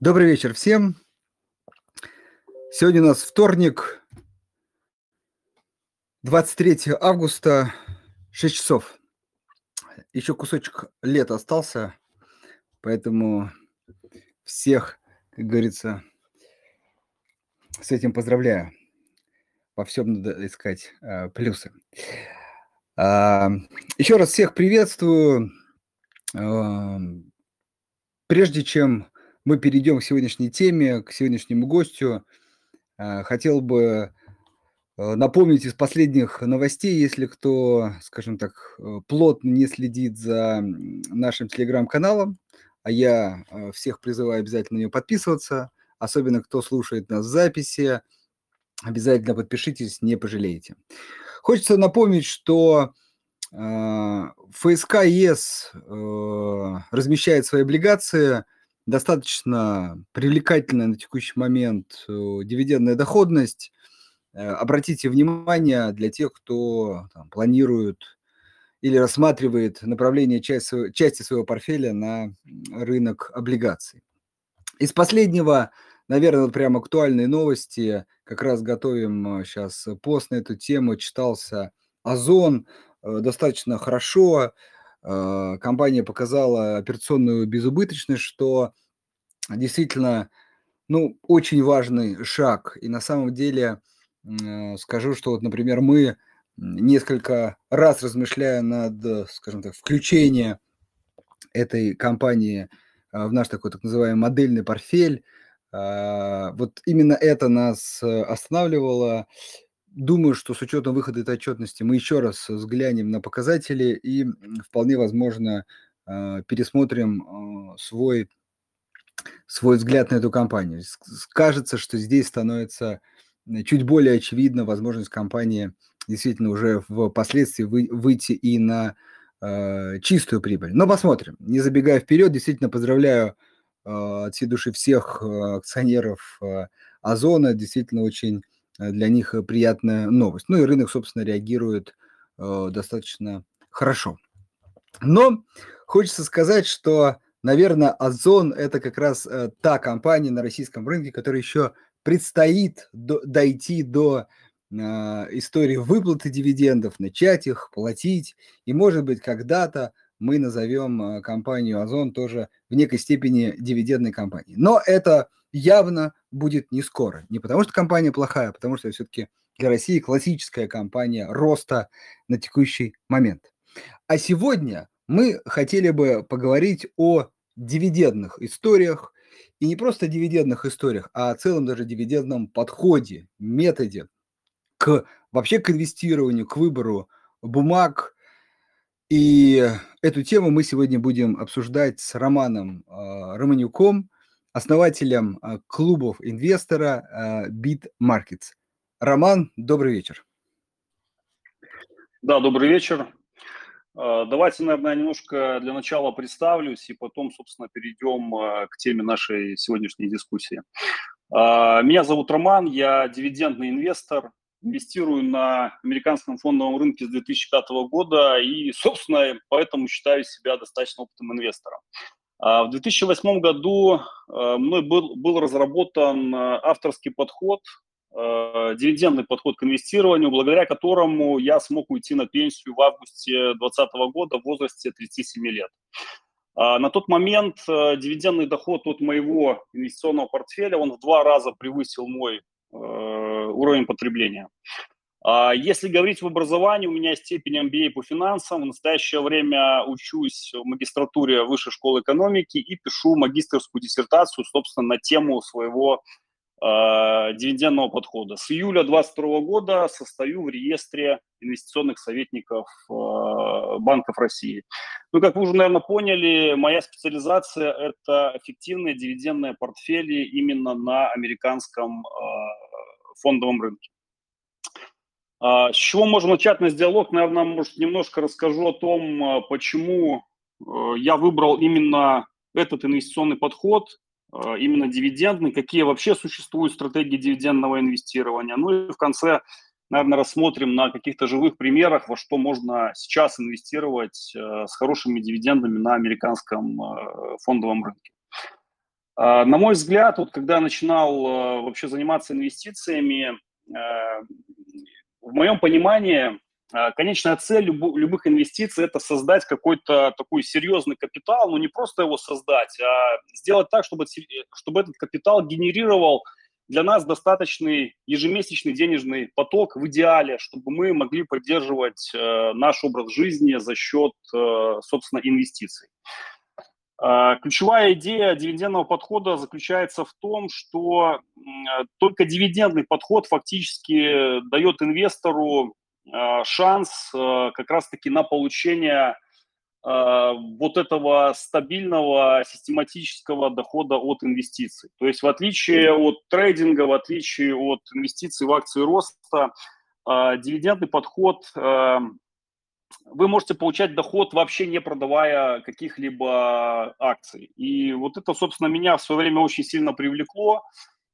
Добрый вечер всем. Сегодня у нас вторник, 23 августа, 6 часов. Еще кусочек лета остался, поэтому всех, как говорится, с этим поздравляю. Во всем надо искать плюсы. Еще раз всех приветствую. Прежде чем мы перейдем к сегодняшней теме, к сегодняшнему гостю, хотел бы напомнить из последних новостей, если кто, скажем так, плотно не следит за нашим телеграм-каналом, а я всех призываю обязательно на него подписываться, особенно кто слушает нас в записи, обязательно подпишитесь, не пожалеете. Хочется напомнить, что ФСК ЕС размещает свои облигации. Достаточно привлекательная на текущий момент дивидендная доходность. Обратите внимание для тех, кто там планирует или рассматривает направление части своего портфеля на рынок облигаций. Из последнего, наверное, прям актуальные новости. Как раз готовим сейчас пост на эту тему. Читался «Озон» достаточно хорошо. Компания показала операционную безубыточность, что действительно, очень важный шаг. И на самом деле скажу, что вот, например, мы несколько раз размышляя над, скажем так, включением этой компании в наш такой так называемый модельный портфель, вот именно это нас останавливало. Думаю, что с учетом выхода этой отчетности мы еще раз взглянем на показатели и вполне возможно пересмотрим свой взгляд на эту компанию. Кажется, что здесь становится чуть более очевидна возможность компании действительно уже впоследствии выйти и на чистую прибыль. Но посмотрим. Не забегая вперед, действительно поздравляю от всей души всех акционеров Озона. Действительно очень для них приятная новость. И рынок, собственно, реагирует достаточно хорошо. Но хочется сказать, что, наверное, Озон – это как раз та компания на российском рынке, которая еще предстоит дойти до истории выплаты дивидендов, начать их платить. И, может быть, когда-то мы назовем компанию Озон тоже в некой степени дивидендной компанией. Но это явно будет не скоро. Не потому что компания плохая, а потому что все-таки для России классическая компания роста на текущий момент. А сегодня мы хотели бы поговорить о дивидендных историях. И не просто дивидендных историях, а о целом даже дивидендном подходе, методе к инвестированию, к выбору бумаг. И эту тему мы сегодня будем обсуждать с Романом Романюком, основателем клубов инвестора BeatMarkets. Роман, добрый вечер. Да, добрый вечер. Давайте, наверное, немножко для начала представлюсь и потом, собственно, перейдем к теме нашей сегодняшней дискуссии. Меня зовут Роман, я дивидендный инвестор, инвестирую на американском фондовом рынке с 2005 года и, собственно, поэтому считаю себя достаточно опытным инвестором. В 2008 году мной был разработан авторский подход, дивидендный подход к инвестированию, благодаря которому я смог уйти на пенсию в августе 2020 года в возрасте 37 лет. На тот момент дивидендный доход от моего инвестиционного портфеля, он в 2 раза превысил мой уровень потребления. Если говорить в образовании, у меня степень MBA по финансам. В настоящее время учусь в магистратуре Высшей школы экономики и пишу магистерскую диссертацию, собственно, на тему своего дивидендного подхода. С июля 2022 года состою в реестре инвестиционных советников банков России. Как вы уже, наверное, поняли, моя специализация – это эффективные дивидендные портфели именно на американском фондовом рынке. С чего можно начать наш диалог? Наверное, может, немножко расскажу о том, почему я выбрал именно этот инвестиционный подход, именно дивидендный, какие вообще существуют стратегии дивидендного инвестирования. И в конце, наверное, рассмотрим на каких-то живых примерах, во что можно сейчас инвестировать с хорошими дивидендами на американском фондовом рынке. На мой взгляд, вот когда начинал вообще заниматься инвестициями, в моем понимании, конечная цель любых инвестиций – это создать какой-то такой серьезный капитал, но не просто его создать, а сделать так, чтобы этот капитал генерировал для нас достаточный ежемесячный денежный поток в идеале, чтобы мы могли поддерживать наш образ жизни за счет, собственно, инвестиций. Ключевая идея дивидендного подхода заключается в том, что только дивидендный подход фактически дает инвестору шанс как раз-таки на получение вот этого стабильного систематического дохода от инвестиций. То есть в отличие от трейдинга, в отличие от инвестиций в акции роста, дивидендный подход вы можете получать доход, вообще не продавая каких-либо акций. И вот это, собственно, меня в свое время очень сильно привлекло.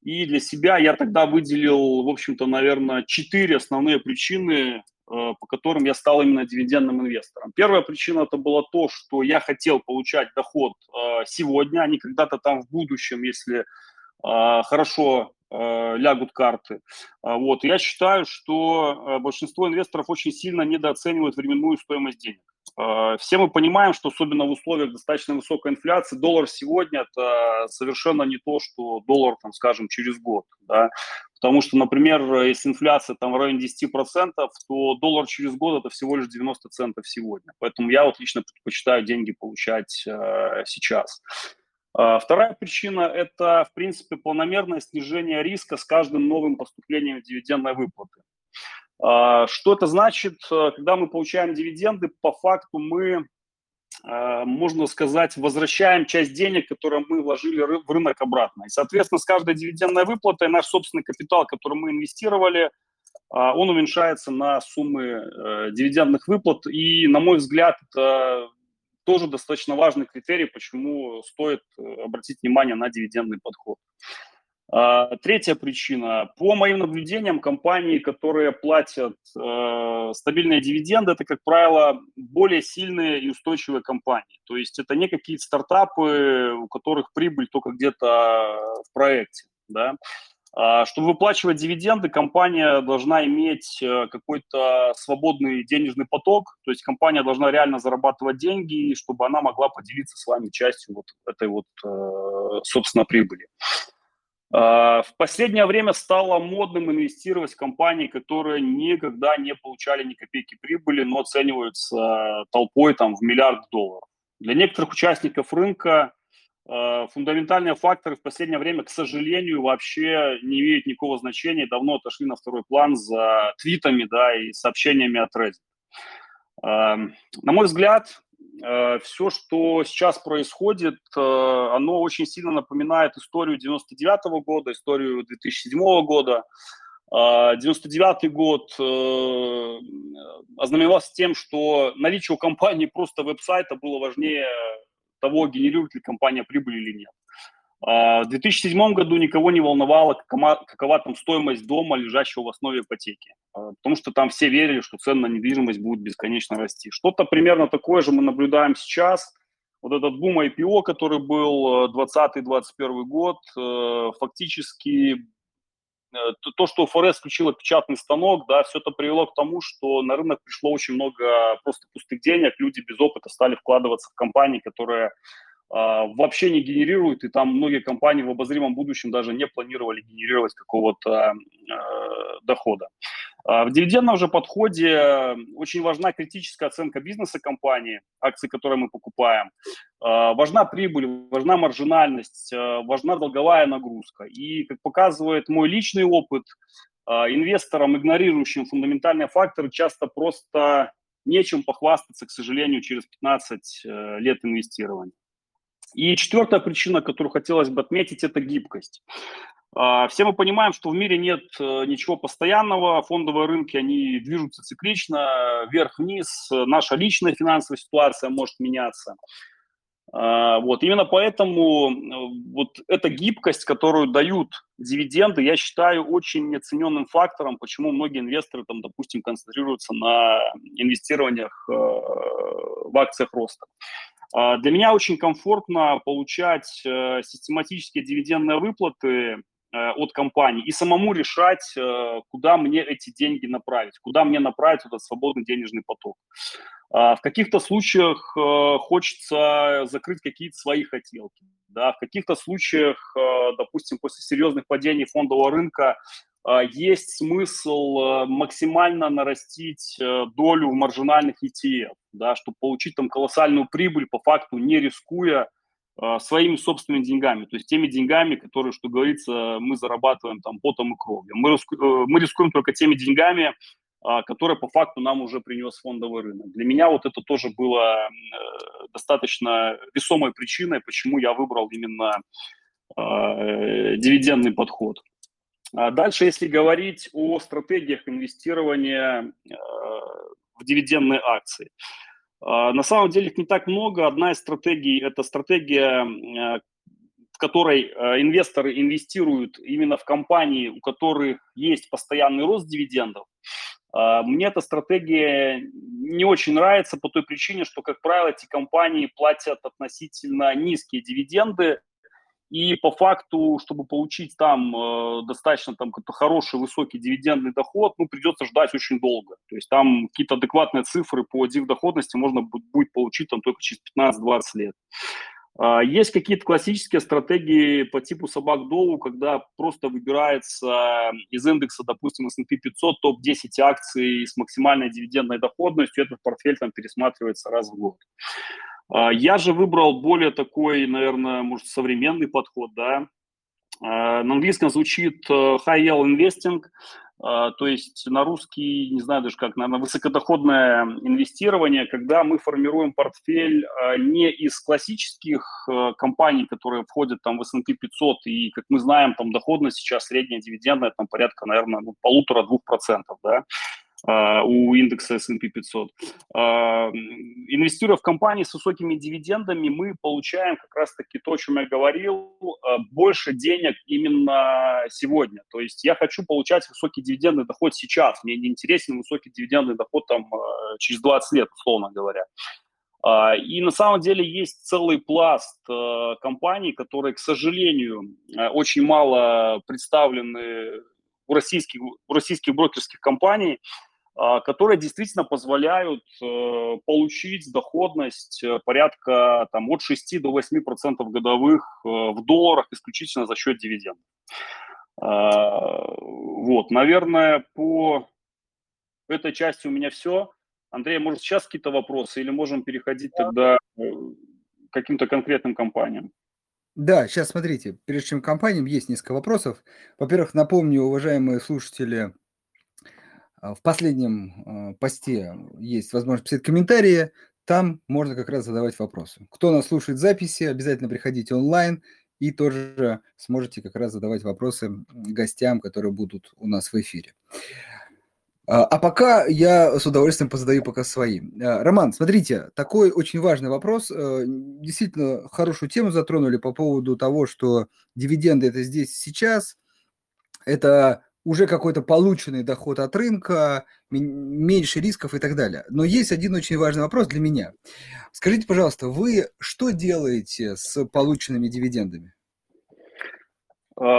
И для себя я тогда выделил, в общем-то, наверное, 4 основные причины, по которым я стал именно дивидендным инвестором. Первая причина – это было то, что я хотел получать доход сегодня, а не когда-то там в будущем, если хорошо лягут карты. Вот. Я считаю, что большинство инвесторов очень сильно недооценивают временную стоимость денег. Все мы понимаем, что особенно в условиях достаточно высокой инфляции доллар сегодня – это совершенно не то, что доллар, там, скажем, через год. Да? Потому что, например, если инфляция там, в районе 10%, то доллар через год – это всего лишь 90 центов сегодня. Поэтому я вот лично предпочитаю деньги получать сейчас. Вторая причина – это, в принципе, планомерное снижение риска с каждым новым поступлением дивидендной выплаты. Что это значит? Когда мы получаем дивиденды, по факту мы, можно сказать, возвращаем часть денег, которые мы вложили в рынок обратно. И, соответственно, с каждой дивидендной выплатой наш собственный капитал, который мы инвестировали, он уменьшается на суммы дивидендных выплат. И, на мой взгляд, это тоже достаточно важный критерий, почему стоит обратить внимание на дивидендный подход. Третья причина. По моим наблюдениям, компании, которые платят стабильные дивиденды, это, как правило, более сильные и устойчивые компании. То есть это не какие-то стартапы, у которых прибыль только где-то в проекте. Да? Чтобы выплачивать дивиденды, компания должна иметь какой-то свободный денежный поток, то есть компания должна реально зарабатывать деньги, чтобы она могла поделиться с вами частью вот этой вот, собственно, прибыли. В последнее время стало модным инвестировать в компании, которые никогда не получали ни копейки прибыли, но оцениваются толпой там, в миллиард долларов. Для некоторых участников рынка фундаментальные факторы в последнее время, к сожалению, вообще не имеют никакого значения, давно отошли на второй план за твитами, да, и сообщениями от Reddit. На мой взгляд, все, что сейчас происходит, оно очень сильно напоминает историю 99-го года, историю 2007-го года. 99-й год ознаменовался тем, что наличие у компании просто веб-сайта было важнее того, генерирует ли компания прибыль или нет. В 2007 году никого не волновало, какова там стоимость дома, лежащего в основе ипотеки, потому что там все верили, что цены на недвижимость будут бесконечно расти. Что-то примерно такое же мы наблюдаем сейчас. Вот этот бум IPO, который был 2020-2021 год, фактически то, что ФРС включила печатный станок, да, все это привело к тому, что на рынок пришло очень много просто пустых денег, люди без опыта стали вкладываться в компании, которые вообще не генерируют, и там многие компании в обозримом будущем даже не планировали генерировать какого-то дохода. В дивидендном же подходе очень важна критическая оценка бизнеса компании, акции, которые мы покупаем. Важна прибыль, важна маржинальность, важна долговая нагрузка. И, как показывает мой личный опыт, инвесторам, игнорирующим фундаментальные факторы, часто просто нечем похвастаться, к сожалению, через 15 лет инвестирования. И четвертая причина, которую хотелось бы отметить, это гибкость. Все мы понимаем, что в мире нет ничего постоянного, фондовые рынки, они движутся циклично, вверх-вниз, наша личная финансовая ситуация может меняться. Вот. Именно поэтому вот эта гибкость, которую дают дивиденды, я считаю очень неоцененным фактором, почему многие инвесторы, там, допустим, концентрируются на инвестированиях в акциях роста. Для меня очень комфортно получать систематические дивидендные выплаты от компании и самому решать, куда мне эти деньги направить, куда мне направить этот свободный денежный поток. В каких-то случаях хочется закрыть какие-то свои хотелки, да, в каких-то случаях, допустим, после серьезных падений фондового рынка есть смысл максимально нарастить долю в маржинальных ETF, да, чтобы получить там колоссальную прибыль, по факту не рискуя своими собственными деньгами, то есть теми деньгами, которые, что говорится, мы зарабатываем там потом и кровью. Мы рискуем только теми деньгами, которые по факту нам уже принес фондовый рынок. Для меня вот это тоже было достаточно весомой причиной, почему я выбрал именно дивидендный подход. Дальше, если говорить о стратегиях инвестирования в дивидендные акции. На самом деле их не так много. Одна из стратегий – это стратегия, в которой инвесторы инвестируют именно в компании, у которых есть постоянный рост дивидендов. Мне эта стратегия не очень нравится по той причине, что, как правило, эти компании платят относительно низкие дивиденды, и по факту, чтобы получить там достаточно там какой-то хороший высокий дивидендный доход, ну, придется ждать очень долго. То есть там какие-то адекватные цифры по дивдоходности можно будет получить там только через 15-20 лет. Есть какие-то классические стратегии по типу собак-долу, когда просто выбирается из индекса, допустим, S&P 500 топ-10 акций с максимальной дивидендной доходностью, этот портфель там пересматривается раз в год. Я же выбрал более такой, наверное, может, современный подход, да. На английском звучит high-yield investing, то есть на русский, не знаю даже как, наверное, высокодоходное инвестирование, когда мы формируем портфель не из классических компаний, которые входят там в S&P 500, и, как мы знаем, там доходность сейчас средняя дивидендная, там порядка, наверное, 1,5-2%, да, у индекса S&P 500. Инвестируя в компании с высокими дивидендами, мы получаем как раз-таки то, о чем я говорил, больше денег именно сегодня. То есть я хочу получать высокий дивидендный доход сейчас. Мне не интересен высокий дивидендный доход там, через 20 лет, условно говоря. И на самом деле есть целый пласт компаний, которые, к сожалению, очень мало представлены у российских брокерских компаний, которые действительно позволяют получить доходность порядка там, от 6 до 8% годовых в долларах исключительно за счет дивидендов. Вот, наверное, по этой части у меня все. Андрей, может, сейчас какие-то вопросы или можем переходить тогда к каким-то конкретным компаниям? Да, сейчас смотрите, прежде чем к компаниям, есть несколько вопросов. Во-первых, напомню, уважаемые слушатели, в последнем посте есть возможность писать комментарии, там можно как раз задавать вопросы. Кто нас слушает в записи, обязательно приходите онлайн и тоже сможете как раз задавать вопросы гостям, которые будут у нас в эфире. А пока я с удовольствием позадаю пока свои. Роман, смотрите, такой очень важный вопрос. Действительно, хорошую тему затронули по поводу того, что дивиденды – это здесь сейчас, это уже какой-то полученный доход от рынка, меньше рисков и так далее. Но есть один очень важный вопрос для меня. Скажите, пожалуйста, вы что делаете с полученными дивидендами?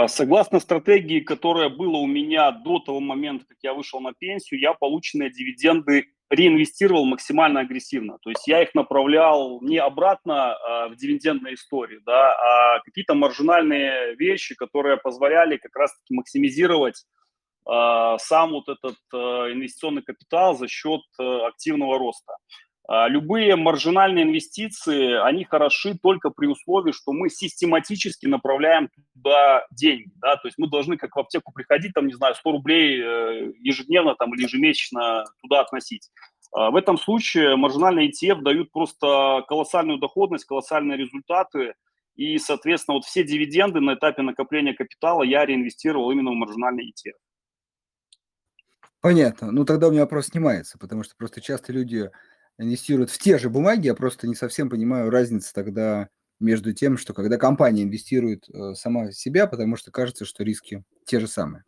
Согласно стратегии, которая была у меня до того момента, как я вышел на пенсию, я полученные дивиденды реинвестировал максимально агрессивно. То есть я их направлял не обратно в дивидендные истории, да, а какие-то маржинальные вещи, которые позволяли как раз-таки максимизировать сам вот этот инвестиционный капитал за счет активного роста. Любые маржинальные инвестиции, они хороши только при условии, что мы систематически направляем туда деньги, да, то есть мы должны как в аптеку приходить, там, не знаю, 100 рублей ежедневно там или ежемесячно туда относить. В этом случае маржинальные ETF дают просто колоссальную доходность, колоссальные результаты, и, соответственно, вот все дивиденды на этапе накопления капитала я реинвестировал именно в маржинальные ETF. Понятно, ну тогда у меня вопрос снимается, потому что просто часто люди инвестируют в те же бумаги, я просто не совсем понимаю разницу тогда между тем, что когда компания инвестирует сама в себя, потому что кажется, что риски те же самые.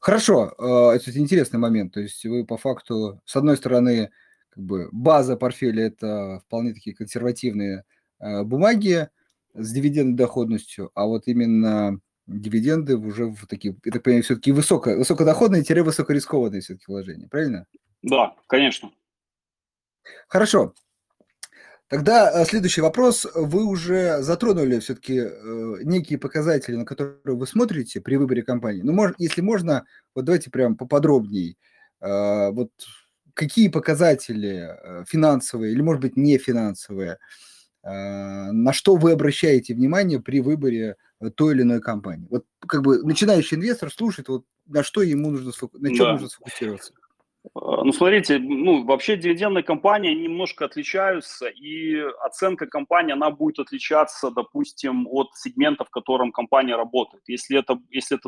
Хорошо, это интересный момент, то есть вы по факту, с одной стороны, как бы база портфеля – это вполне такие консервативные бумаги с дивидендной доходностью, а вот именно дивиденды уже в такие, я так понимаю, все-таки высокодоходные-высокорискованные все-таки вложения, правильно? Да, конечно. Хорошо. Тогда следующий вопрос. Вы уже затронули все-таки некие показатели, на которые вы смотрите при выборе компании. Ну, если можно, вот давайте прям поподробнее. Вот какие показатели финансовые или, может быть, не финансовые, на что вы обращаете внимание при выборе той или иной компании? Вот как бы начинающий инвестор слушает, вот на что ему нужно, на чем нужно сфокусироваться. Ну, смотрите, ну, вообще дивидендные компании немножко отличаются, и оценка компании, она будет отличаться, допустим, от сегмента, в котором компания работает. Если это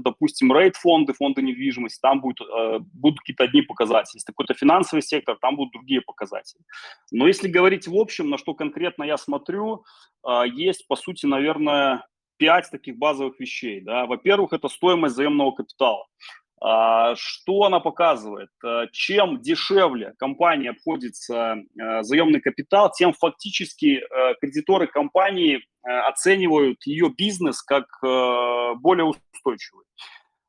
допустим, рейт-фонды, фонды недвижимости, там будут какие-то одни показатели. Если какой-то финансовый сектор, там будут другие показатели. Но если говорить в общем, на что конкретно я смотрю, есть, по сути, наверное, 5 таких базовых вещей. Да? Во-первых, это стоимость заемного капитала. Что она показывает? Чем дешевле компании обходится заемный капитал, тем фактически кредиторы компании оценивают ее бизнес как более устойчивый.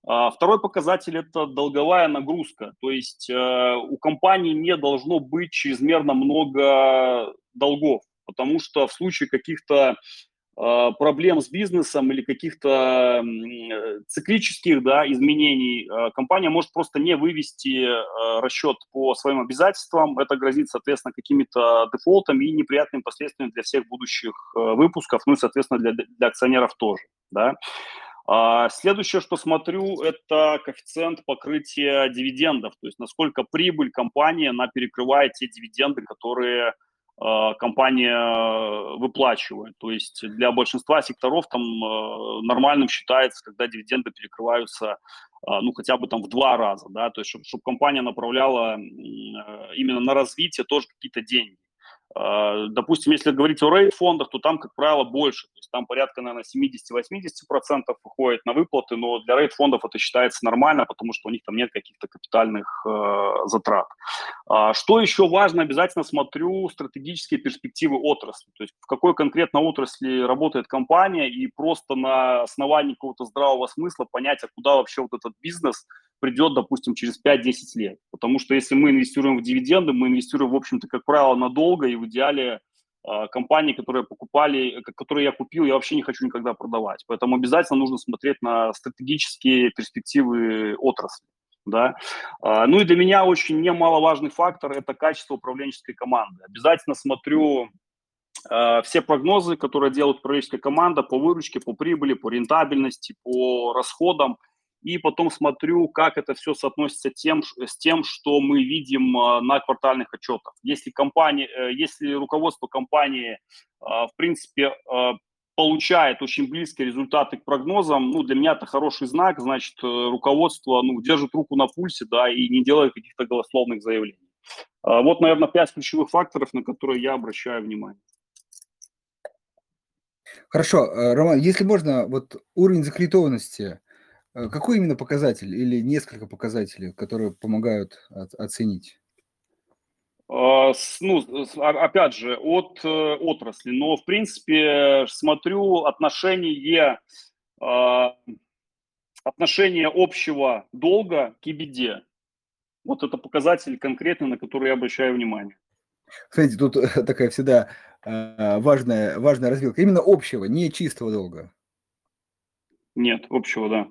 Второй показатель – это долговая нагрузка. То есть у компании не должно быть чрезмерно много долгов, потому что в случае каких-то проблем с бизнесом или каких-то циклических изменений, компания может просто не вывести расчет по своим обязательствам. Это грозит, соответственно, какими-то дефолтами и неприятными последствиями для всех будущих выпусков, ну и, соответственно, для акционеров тоже. Да. Следующее, что смотрю, это коэффициент покрытия дивидендов, то есть насколько прибыль компании перекрывает те дивиденды, которые компания выплачивает. То есть для большинства секторов там нормальным считается, когда дивиденды перекрываются хотя бы там в 2 раза, да, то есть чтобы компания направляла именно на развитие тоже какие-то деньги. Допустим, если говорить о рейт-фондах, то там, как правило, больше. То есть там порядка, наверное, 70-80% выходит на выплаты, но для рейт-фондов это считается нормально, потому что у них там нет каких-то капитальных затрат. Что еще важно, обязательно смотрю стратегические перспективы отрасли. То есть в какой конкретно отрасли работает компания, и просто на основании какого-то здравого смысла понять, а куда вообще вот этот бизнес придет, допустим, через 5-10 лет. Потому что если мы инвестируем в дивиденды, мы инвестируем, в общем-то, как правило, надолго, и в идеале компании, которые я купил, я вообще не хочу никогда продавать. Поэтому обязательно нужно смотреть на стратегические перспективы отрасли. Да? Ну и для меня очень немаловажный фактор – это качество управленческой команды. Обязательно смотрю все прогнозы, которые делает управленческая команда по выручке, по прибыли, по рентабельности, по расходам. И потом смотрю, как это все соотносится с тем, что мы видим на квартальных отчетах. Если руководство компании, в принципе, получает очень близкие результаты к прогнозам, ну, для меня это хороший знак, значит, руководство, держит руку на пульсе, и не делает каких-то голословных заявлений. Вот, наверное, 5 ключевых факторов, на которые я обращаю внимание. Хорошо, Роман, если можно, вот уровень закредитованности. Какой именно показатель или несколько показателей, которые помогают оценить? Опять же, от отрасли. Но, в принципе, смотрю отношение общего долга к EBITDA. Вот это показатель конкретный, на который я обращаю внимание. Кстати, тут такая всегда важная развилка. Именно общего, не чистого долга. Нет, общего, да.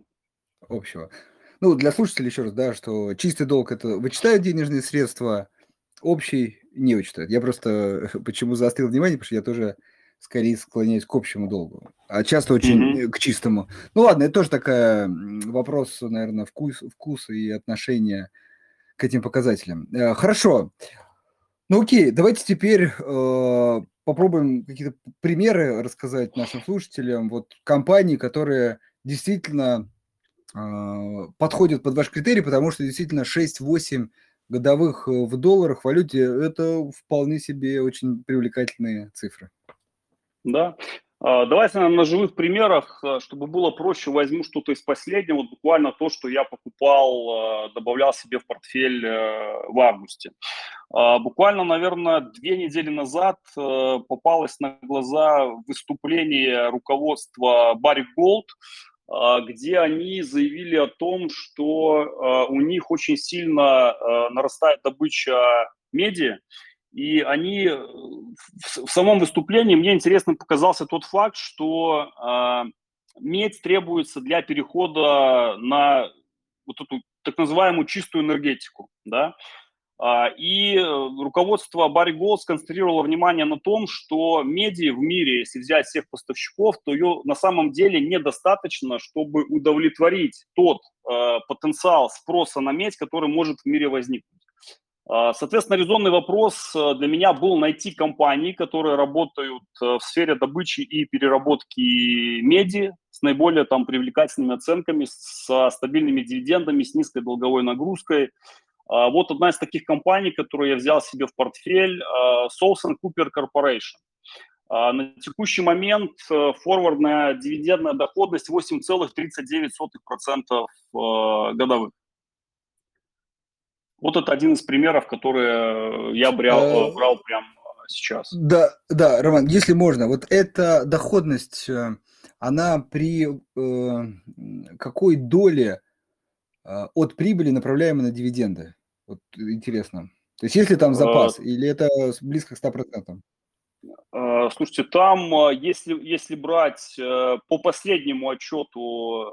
Общего. Ну, для слушателей еще раз, что чистый долг – это вычитают денежные средства, общий – не вычитают. Я просто почему заострил внимание, потому что я тоже скорее склоняюсь к общему долгу, а часто очень к чистому. Ну, ладно, это тоже такая вопрос, наверное, вкуса и отношения к этим показателям. Хорошо. Ну, окей, давайте теперь попробуем какие-то примеры рассказать нашим слушателям. Вот компании, которые действительно подходит под ваш критерий, потому что действительно 6-8 годовых в долларах в валюте – это вполне себе очень привлекательные цифры. Да. Давайте на живых примерах, чтобы было проще, возьму что-то из последнего, вот буквально то, что я покупал, добавлял себе в портфель в августе. Буквально, наверное, 2 недели назад попалось на глаза выступление руководства Barrick Gold, где они заявили о том, что у них очень сильно нарастает добыча меди. И они в самом выступлении, мне интересным показался тот факт, что медь требуется для перехода на вот эту так называемую чистую энергетику. Да? И руководство Barrick Gold сконцентрировало внимание на том, что меди в мире, если взять всех поставщиков, то ее на самом деле недостаточно, чтобы удовлетворить тот потенциал спроса на медь, который может в мире возникнуть. Соответственно, резонный вопрос для меня был найти компании, которые работают в сфере добычи и переработки меди с наиболее там привлекательными оценками, со стабильными дивидендами, с низкой долговой нагрузкой. Вот одна из таких компаний, которую я взял себе в портфель, Southern Cooper Corporation. На текущий момент форвардная дивидендная доходность 8,39% годовых. Вот это один из примеров, которые я брал прямо сейчас. Да, Роман, если можно, вот эта доходность, она при какой доле от прибыли, направляемой на дивиденды? Вот интересно. То есть есть ли там запас или это близко к 100%? Слушайте, там, если брать по последнему отчету,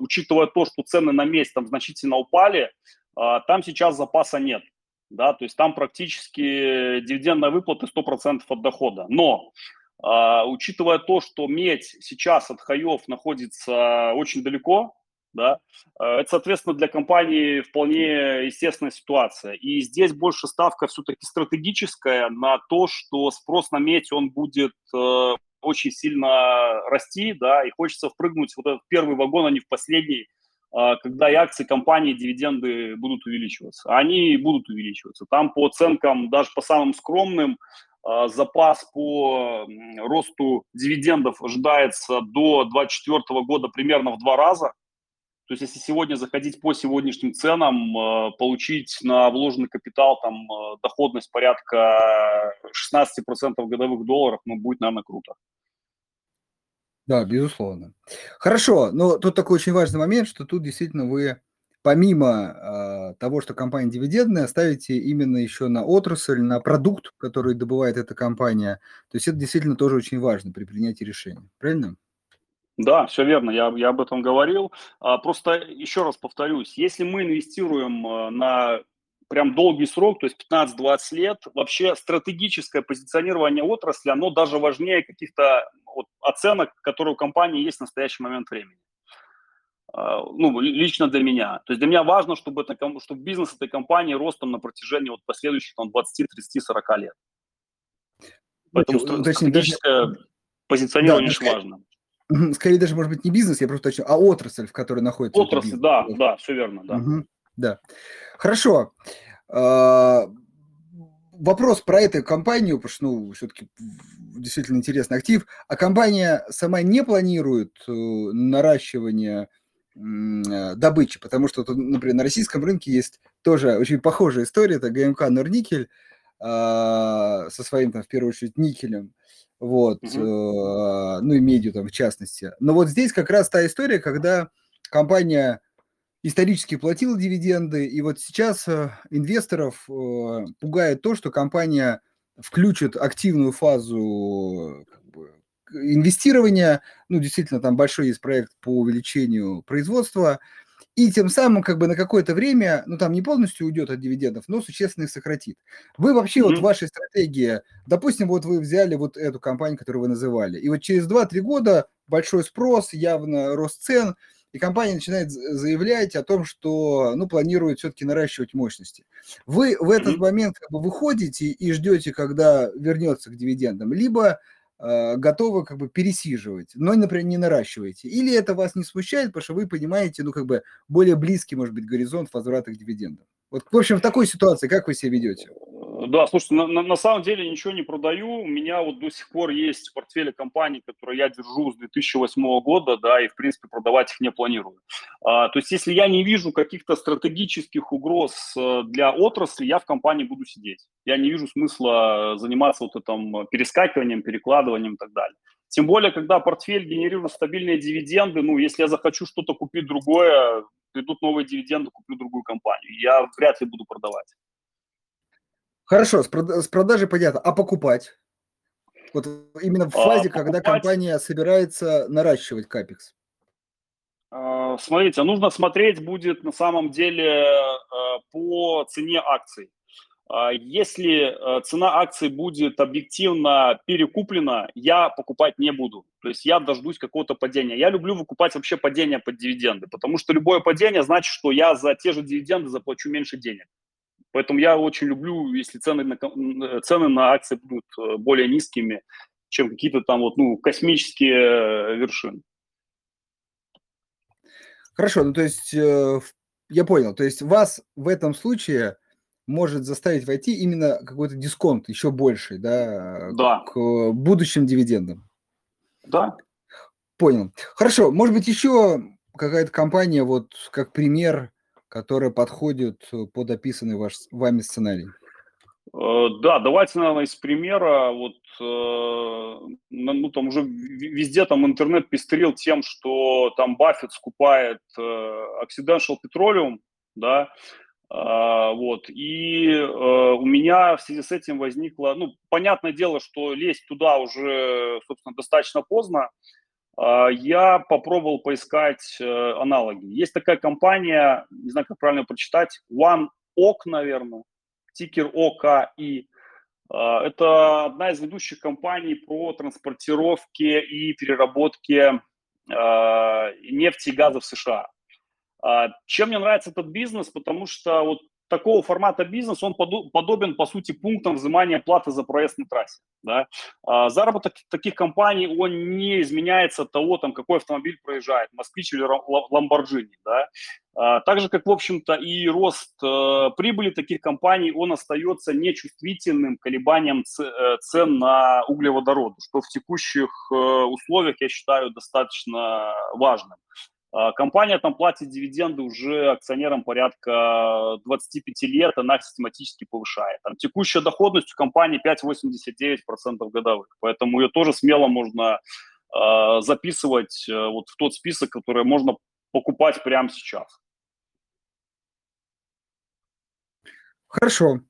учитывая то, что цены на медь там значительно упали, там сейчас запаса нет, да, то есть там практически дивидендная выплата 100% от дохода. Но, учитывая то, что медь сейчас от хаев находится очень далеко, да, это, соответственно, для компании вполне естественная ситуация. И здесь больше ставка все-таки стратегическая на то, что спрос на медь, он будет очень сильно расти, да, и хочется впрыгнуть вот этот первый вагон, а не в последний, когда и акции компании, и дивиденды будут увеличиваться. Они будут увеличиваться. Там по оценкам, даже по самым скромным, запас по росту дивидендов ожидается до 2024 года примерно в 2 раза. То есть если сегодня заходить по сегодняшним ценам, получить на вложенный капитал там, доходность порядка 16% годовых долларов, ну, будет, наверное, круто. Да, безусловно. Хорошо, но тут такой очень важный момент, что тут действительно вы помимо того, что компания дивидендная, ставите именно еще на отрасль, на продукт, который добывает эта компания. То есть это действительно тоже очень важно при принятии решения. Правильно? Да, все верно, я об этом говорил. Просто еще раз повторюсь, если мы инвестируем на прям долгий срок, то есть 15-20 лет, вообще стратегическое позиционирование отрасли, оно даже важнее каких-то вот оценок, которые у компании есть в настоящий момент времени. Ну, лично для меня. То есть для меня важно, чтобы бизнес этой компании рос там на протяжении вот последующих там, 20, 30, 40 лет. Поэтому стратегическое позиционирование очень важно. Скорее даже, может быть, не бизнес, я просто точно, а отрасль, в которой находится. Отрасль, да, все верно, да. Угу, да. Хорошо. Вопрос про эту компанию, потому что, ну, все-таки действительно интересный актив. А компания сама не планирует наращивание добычи, потому что, например, на российском рынке есть тоже очень похожая история, это ГМК Норникель со своим, там, в первую очередь, никелем. Вот, ну и медью там в частности. Но вот здесь как раз та история, когда компания исторически платила дивиденды, и вот сейчас инвесторов пугает то, что компания включит активную фазу как бы инвестирования, ну действительно там большой есть проект по увеличению производства, и тем самым как бы на какое-то время, ну там не полностью уйдет от дивидендов, но существенно их сократит. Вы вообще вот ваша стратегия, допустим, вот вы взяли вот эту компанию, которую вы называли, и вот через 2-3 года большой спрос, явно рост цен, и компания начинает заявлять о том, что, ну, планирует все-таки наращивать мощности. Вы в этот момент как бы выходите и ждете, когда вернется к дивидендам, либо готовы как бы пересиживать, но, например, не наращиваете. Или это вас не смущает, потому что вы понимаете, ну, как бы более близкий, может быть, горизонт возврата к дивидендам. Вот, в общем, в такой ситуации как вы себя ведете? Да, слушайте, на самом деле ничего не продаю. У меня вот до сих пор есть в портфеле компании, которые я держу с 2008 года, да, и, в принципе, продавать их не планирую. То есть, если я не вижу каких-то стратегических угроз для отрасли, я в компании буду сидеть. Я не вижу смысла заниматься вот этим перескакиванием, перекладыванием и так далее. Тем более, когда портфель генерирует стабильные дивиденды, ну, если я захочу что-то купить другое, придут новые дивиденды, куплю другую компанию. Я вряд ли буду продавать. Хорошо, с продажей понятно. А покупать? Вот именно в фазе, когда компания собирается наращивать капекс. Смотрите, нужно смотреть будет на самом деле по цене акций. Если цена акций будет объективно перекуплена, я покупать не буду. То есть я дождусь какого-то падения. Я люблю выкупать вообще падение под дивиденды, потому что любое падение значит, что я за те же дивиденды заплачу меньше денег. Поэтому я очень люблю, если цены на акции будут более низкими, чем какие-то там вот, ну, космические вершины. Хорошо, ну то есть я понял, то есть вас в этом случае может заставить войти именно какой-то дисконт еще больший, да, да, к будущим дивидендам. Да. Понял. Хорошо, может быть еще какая-то компания, вот как пример, которые подходят под описанный вами сценарий? Да, давайте, наверное, из примера. Вот, ну, там уже везде там интернет пестрил тем, что там Баффет скупает Occidental Petroleum, да, вот, и у меня в связи с этим возникло, ну, понятное дело, что лезть туда уже, собственно, достаточно поздно. Я попробовал поискать аналоги. Есть такая компания, не знаю, как правильно прочитать, One OK, наверное, тикер ОКИ. Это одна из ведущих компаний по транспортировке и переработке нефти и газа в США. Чем мне нравится этот бизнес? Потому что вот такого формата бизнес, он подобен, по сути, пунктам взимания платы за проезд на трассе. Да? Заработок таких компаний, он не изменяется от того, там, какой автомобиль проезжает, Москвич или Ламборджини. Да? Так же, как, в общем-то, и рост прибыли таких компаний, он остается нечувствительным колебанием цен на углеводороды, что в текущих условиях, я считаю, достаточно важным. Компания там платит дивиденды уже акционерам порядка 25 лет, она систематически повышает. Там текущая доходность у компании 5,89% годовых, поэтому ее тоже смело можно записывать вот в тот список, который можно покупать прямо сейчас. Хорошо.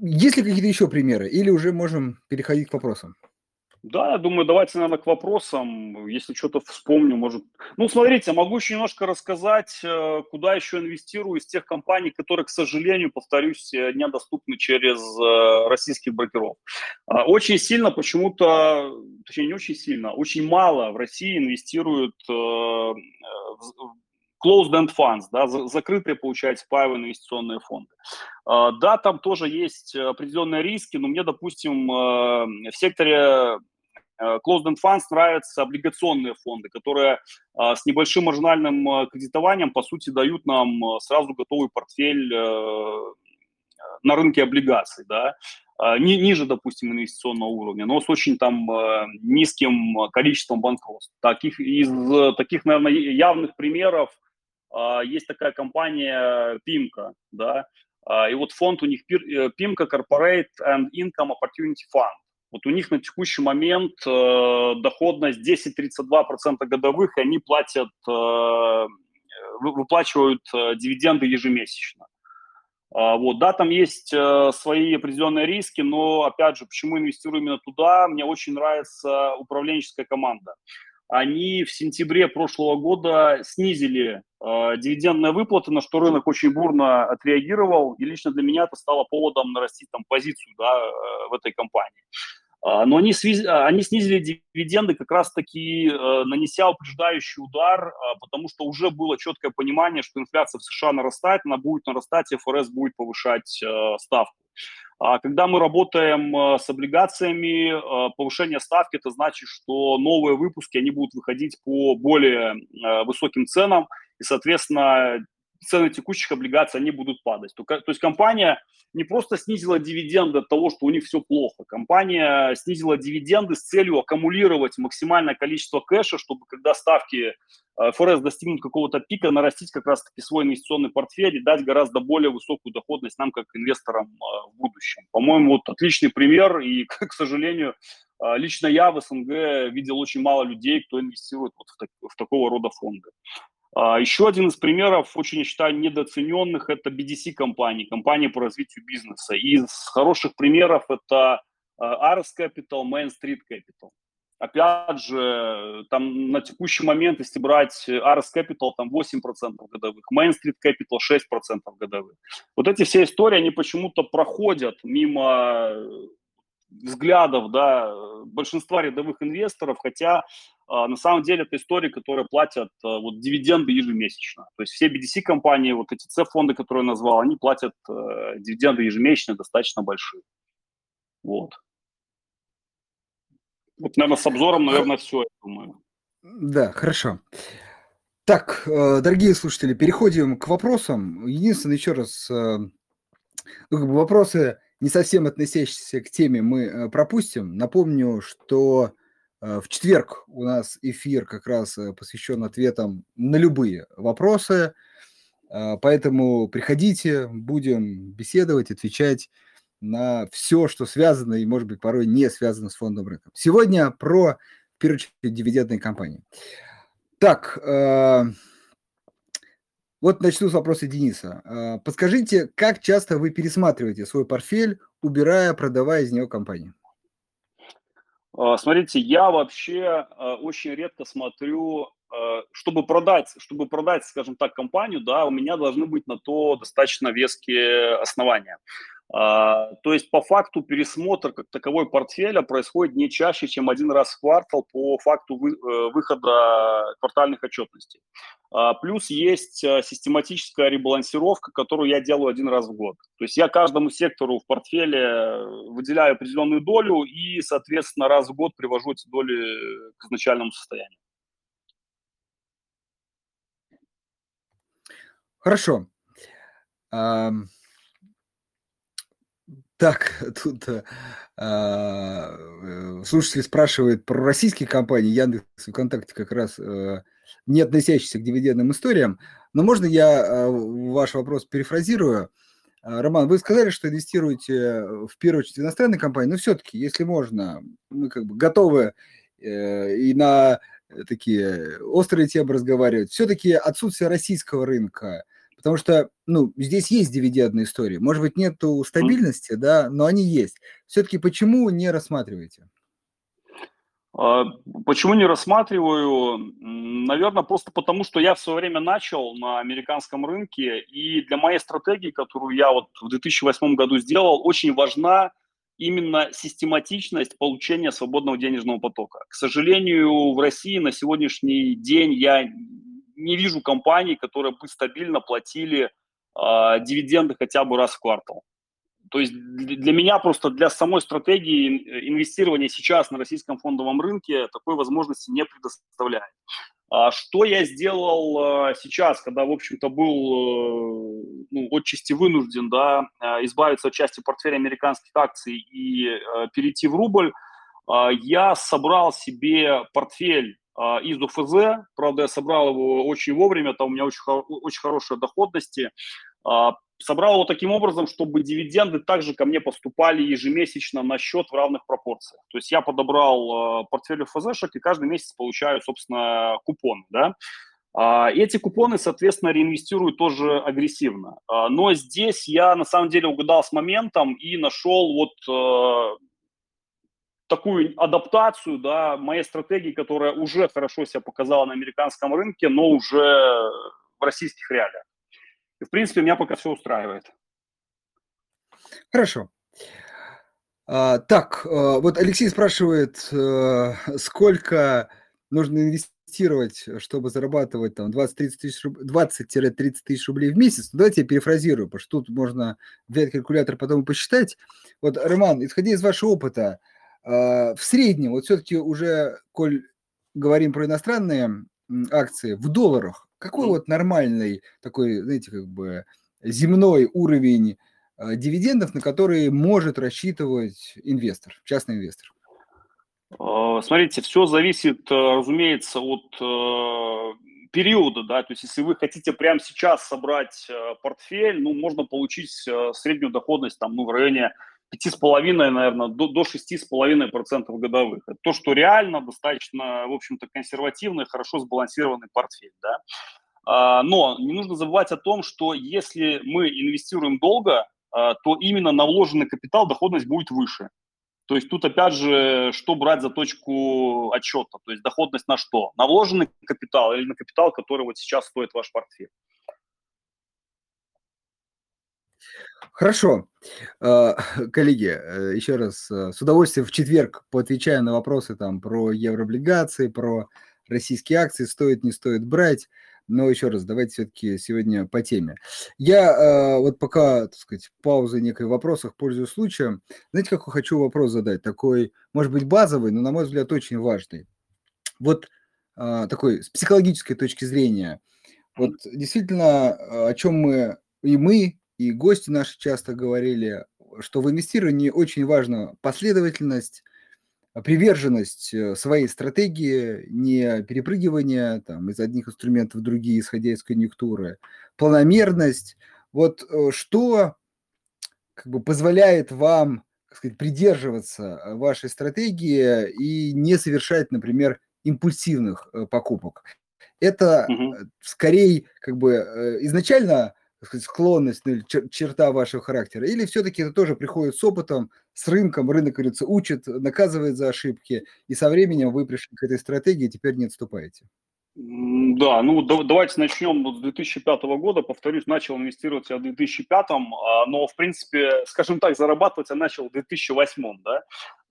Есть ли какие-то еще примеры или уже можем переходить к вопросам? Да, я думаю, давайте, наверное, к вопросам, если что-то вспомню, может. Ну, смотрите, могу еще немножко рассказать, куда еще инвестирую из тех компаний, которые, к сожалению, повторюсь, недоступны через российских брокеров. Очень сильно почему-то, точнее, не очень сильно, очень мало в России инвестируют в closed-end funds, да, закрытые, получается, паевые инвестиционные фонды. Да, там тоже есть определенные риски, но мне, допустим, в секторе closed-end funds нравятся облигационные фонды, которые с небольшим маржинальным кредитованием, по сути, дают нам сразу готовый портфель на рынке облигаций, да, ниже, допустим, инвестиционного уровня, но с очень там низким количеством банкротств. Из таких, наверное, явных примеров есть такая компания PIMCO, да, и вот фонд у них PIMCO Corporate and Income Opportunity Fund. Вот у них на текущий момент доходность 10,32% годовых, и они выплачивают дивиденды ежемесячно. Вот, да, там есть свои определенные риски, но, опять же, почему инвестирую именно туда? Мне очень нравится управленческая команда. Они в сентябре прошлого года снизили дивидендные выплаты, на что рынок очень бурно отреагировал, и лично для меня это стало поводом нарастить там позицию, да, в этой компании. Но они снизили дивиденды, как раз-таки нанеся упреждающий удар, потому что уже было четкое понимание, что инфляция в США нарастает, она будет нарастать, и ФРС будет повышать ставку. Когда мы работаем с облигациями, повышение ставки, это значит, что новые выпуски, они будут выходить по более высоким ценам, и, соответственно, цены текущих облигаций, они будут падать. То есть компания не просто снизила дивиденды от того, что у них все плохо. Компания снизила дивиденды с целью аккумулировать максимальное количество кэша, чтобы когда ставки ФРС достигнут какого-то пика, нарастить как раз-таки свой инвестиционный портфель и дать гораздо более высокую доходность нам, как инвесторам, в будущем. По-моему, вот отличный пример. И, к сожалению, лично я в СНГ видел очень мало людей, кто инвестирует вот в такого рода фонды. Еще один из примеров, очень, я считаю, недооцененных, это BDC-компании, компании по развитию бизнеса. И из хороших примеров это Ares Capital, Main Street Capital. Опять же, там на текущий момент, если брать Ares Capital, там 8% годовых, Main Street Capital 6% годовых. Вот эти все истории, они почему-то проходят мимо взглядов, да, большинства рядовых инвесторов, хотя на самом деле это истории, которые платят вот дивиденды ежемесячно. То есть все BDC-компании, вот эти C-фонды, которые я назвал, они платят дивиденды ежемесячно достаточно большие. Вот, наверное, с обзором, наверное, все, я думаю. Да, хорошо. Так, дорогие слушатели, переходим к вопросам. Единственное, еще раз, вопросы, не совсем относящиеся к теме, мы пропустим. Напомню, что в четверг у нас эфир как раз посвящен ответам на любые вопросы, поэтому приходите, будем беседовать, отвечать на все, что связано и, может быть, порой не связано с фондовым рынком. Сегодня про, в первую очередь, дивидендные компании. Так, вот начну с вопроса Дениса. Подскажите, как часто вы пересматриваете свой портфель, убирая, продавая из него компании? Смотрите, я вообще очень редко смотрю, чтобы продать, скажем так, компанию, да, у меня должны быть на то достаточно веские основания. То есть по факту пересмотр как таковой портфеля происходит не чаще, чем один раз в квартал по факту выхода квартальных отчетностей. Плюс есть систематическая ребалансировка, которую я делаю один раз в год. То есть я каждому сектору в портфеле выделяю определенную долю и, соответственно, раз в год привожу эти доли к изначальному состоянию. Хорошо. Так, тут слушатели спрашивают про российские компании, Яндекс, ВКонтакте как раз не относящиеся к дивидендным историям. Но можно я ваш вопрос перефразирую? Роман, вы сказали, что инвестируете в первую очередь в иностранные компании, но все-таки, если можно, мы как бы готовы и на такие острые темы разговаривать. Все-таки отсутствие российского рынка. Потому что, здесь есть дивидендные истории. Может быть, нету стабильности, да, но они есть. Все-таки почему не рассматриваете? Почему не рассматриваю? Наверное, просто потому, что я в свое время начал на американском рынке, и для моей стратегии, которую я вот в 2008 году сделал, очень важна именно систематичность получения свободного денежного потока. К сожалению, в России на сегодняшний день я не вижу компаний, которые бы стабильно платили дивиденды хотя бы раз в квартал. То есть для меня просто, для самой стратегии инвестирования сейчас на российском фондовом рынке такой возможности не предоставляет. Что я сделал сейчас, когда, в общем-то, был отчасти вынужден избавиться от части портфеля американских акций и перейти в рубль, я собрал себе портфель из ОФЗ, правда, я собрал его очень вовремя, там у меня очень хорошие доходности, собрал его таким образом, чтобы дивиденды также ко мне поступали ежемесячно на счет в равных пропорциях. То есть я подобрал портфель ОФЗшек и каждый месяц получаю, собственно, купоны, да. Эти купоны, соответственно, реинвестирую тоже агрессивно. Но здесь я, на самом деле, угадал с моментом и нашел вот такую адаптацию, да, моей стратегии, которая уже хорошо себя показала на американском рынке, но уже в российских реалиях. И, в принципе, меня пока все устраивает. Хорошо. Так, вот Алексей спрашивает, сколько нужно инвестировать, чтобы зарабатывать там 20-30 тысяч рублей в месяц. Давайте я перефразирую, потому что тут можно взять калькулятор, потом посчитать. Вот, Роман, исходя из вашего опыта, в среднем, вот все-таки уже, коль говорим про иностранные акции, в долларах, Какой вот нормальный такой, знаете, как бы земной уровень дивидендов, на который может рассчитывать инвестор, частный инвестор? Смотрите, все зависит, разумеется, от периода, да, то есть если вы хотите прямо сейчас собрать портфель, ну, можно получить среднюю доходность там, ну, в районе 5,5, наверное, до 6,5% годовых. Это то, что реально достаточно, в общем-то, консервативный, хорошо сбалансированный портфель, да. Но не нужно забывать о том, что если мы инвестируем долго, то именно на вложенный капитал доходность будет выше. То есть тут, опять же, что брать за точку отсчета? То есть доходность на что? На вложенный капитал или на капитал, который вот сейчас стоит ваш портфель? Хорошо. Коллеги, еще раз, с удовольствием в четверг поотвечаю на вопросы там про еврооблигации, про российские акции, стоит, не стоит брать. Но еще раз, давайте все-таки сегодня по теме. Я вот пока, так сказать, паузы некой в вопросах, пользуюсь случаем. Знаете, какой хочу вопрос задать? Такой, может быть, базовый, но, на мой взгляд, очень важный. Вот такой, с психологической точки зрения. Вот действительно, о чем мы, и гости наши часто говорили, что в инвестировании очень важна последовательность, приверженность своей стратегии, не перепрыгивание там, из одних инструментов в другие, исходя из конъюнктуры, планомерность. Вот что как бы позволяет вам, так сказать, придерживаться вашей стратегии и не совершать, например, импульсивных покупок? Это скорее как бы изначально, так сказать, склонность, ну, черта вашего характера, или все-таки это тоже приходит с опытом, с рынком, рынок, говорится, учит, наказывает за ошибки, и со временем вы пришли к этой стратегии, теперь не отступаете? Да, ну давайте начнем с 2005 года, повторюсь, начал инвестировать я в 2005, но, в принципе, скажем так, зарабатывать я начал в 2008, да.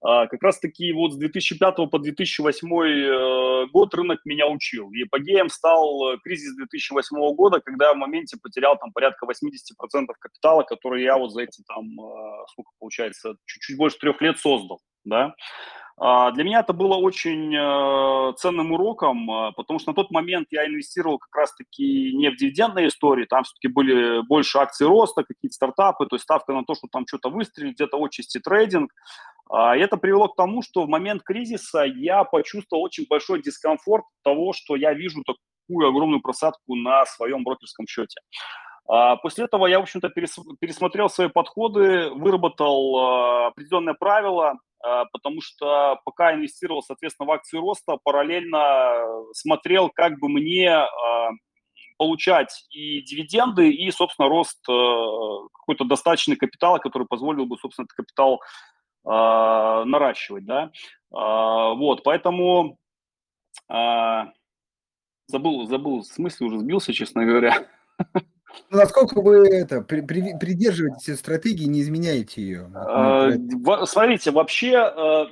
Как раз-таки вот с 2005 по 2008 год рынок меня учил. И апогеем стал кризис 2008 года, когда я в моменте потерял там порядка 80% капитала, который я вот за эти там, сколько получается, чуть-чуть больше 3 лет создал, да. Для меня это было очень ценным уроком, потому что на тот момент я инвестировал как раз-таки не в дивидендные истории, там все-таки были больше акции роста, какие-то стартапы, то есть ставка на то, что там что-то выстрелит, где-то отчасти трейдинг. И это привело к тому, что в момент кризиса я почувствовал очень большой дискомфорт того, что я вижу такую огромную просадку на своем брокерском счете. После этого я, в общем-то, пересмотрел свои подходы, выработал определенные правила, потому что пока инвестировал, соответственно, в акции роста, параллельно смотрел, как бы мне получать и дивиденды, и, собственно, рост какой-то достаточный капитала, который позволил бы, собственно, этот капитал наращивать, да, вот, поэтому забыл, в смысле уже сбился, честно говоря. Насколько вы это придерживаетесь стратегии, не изменяете ее? Смотрите, вообще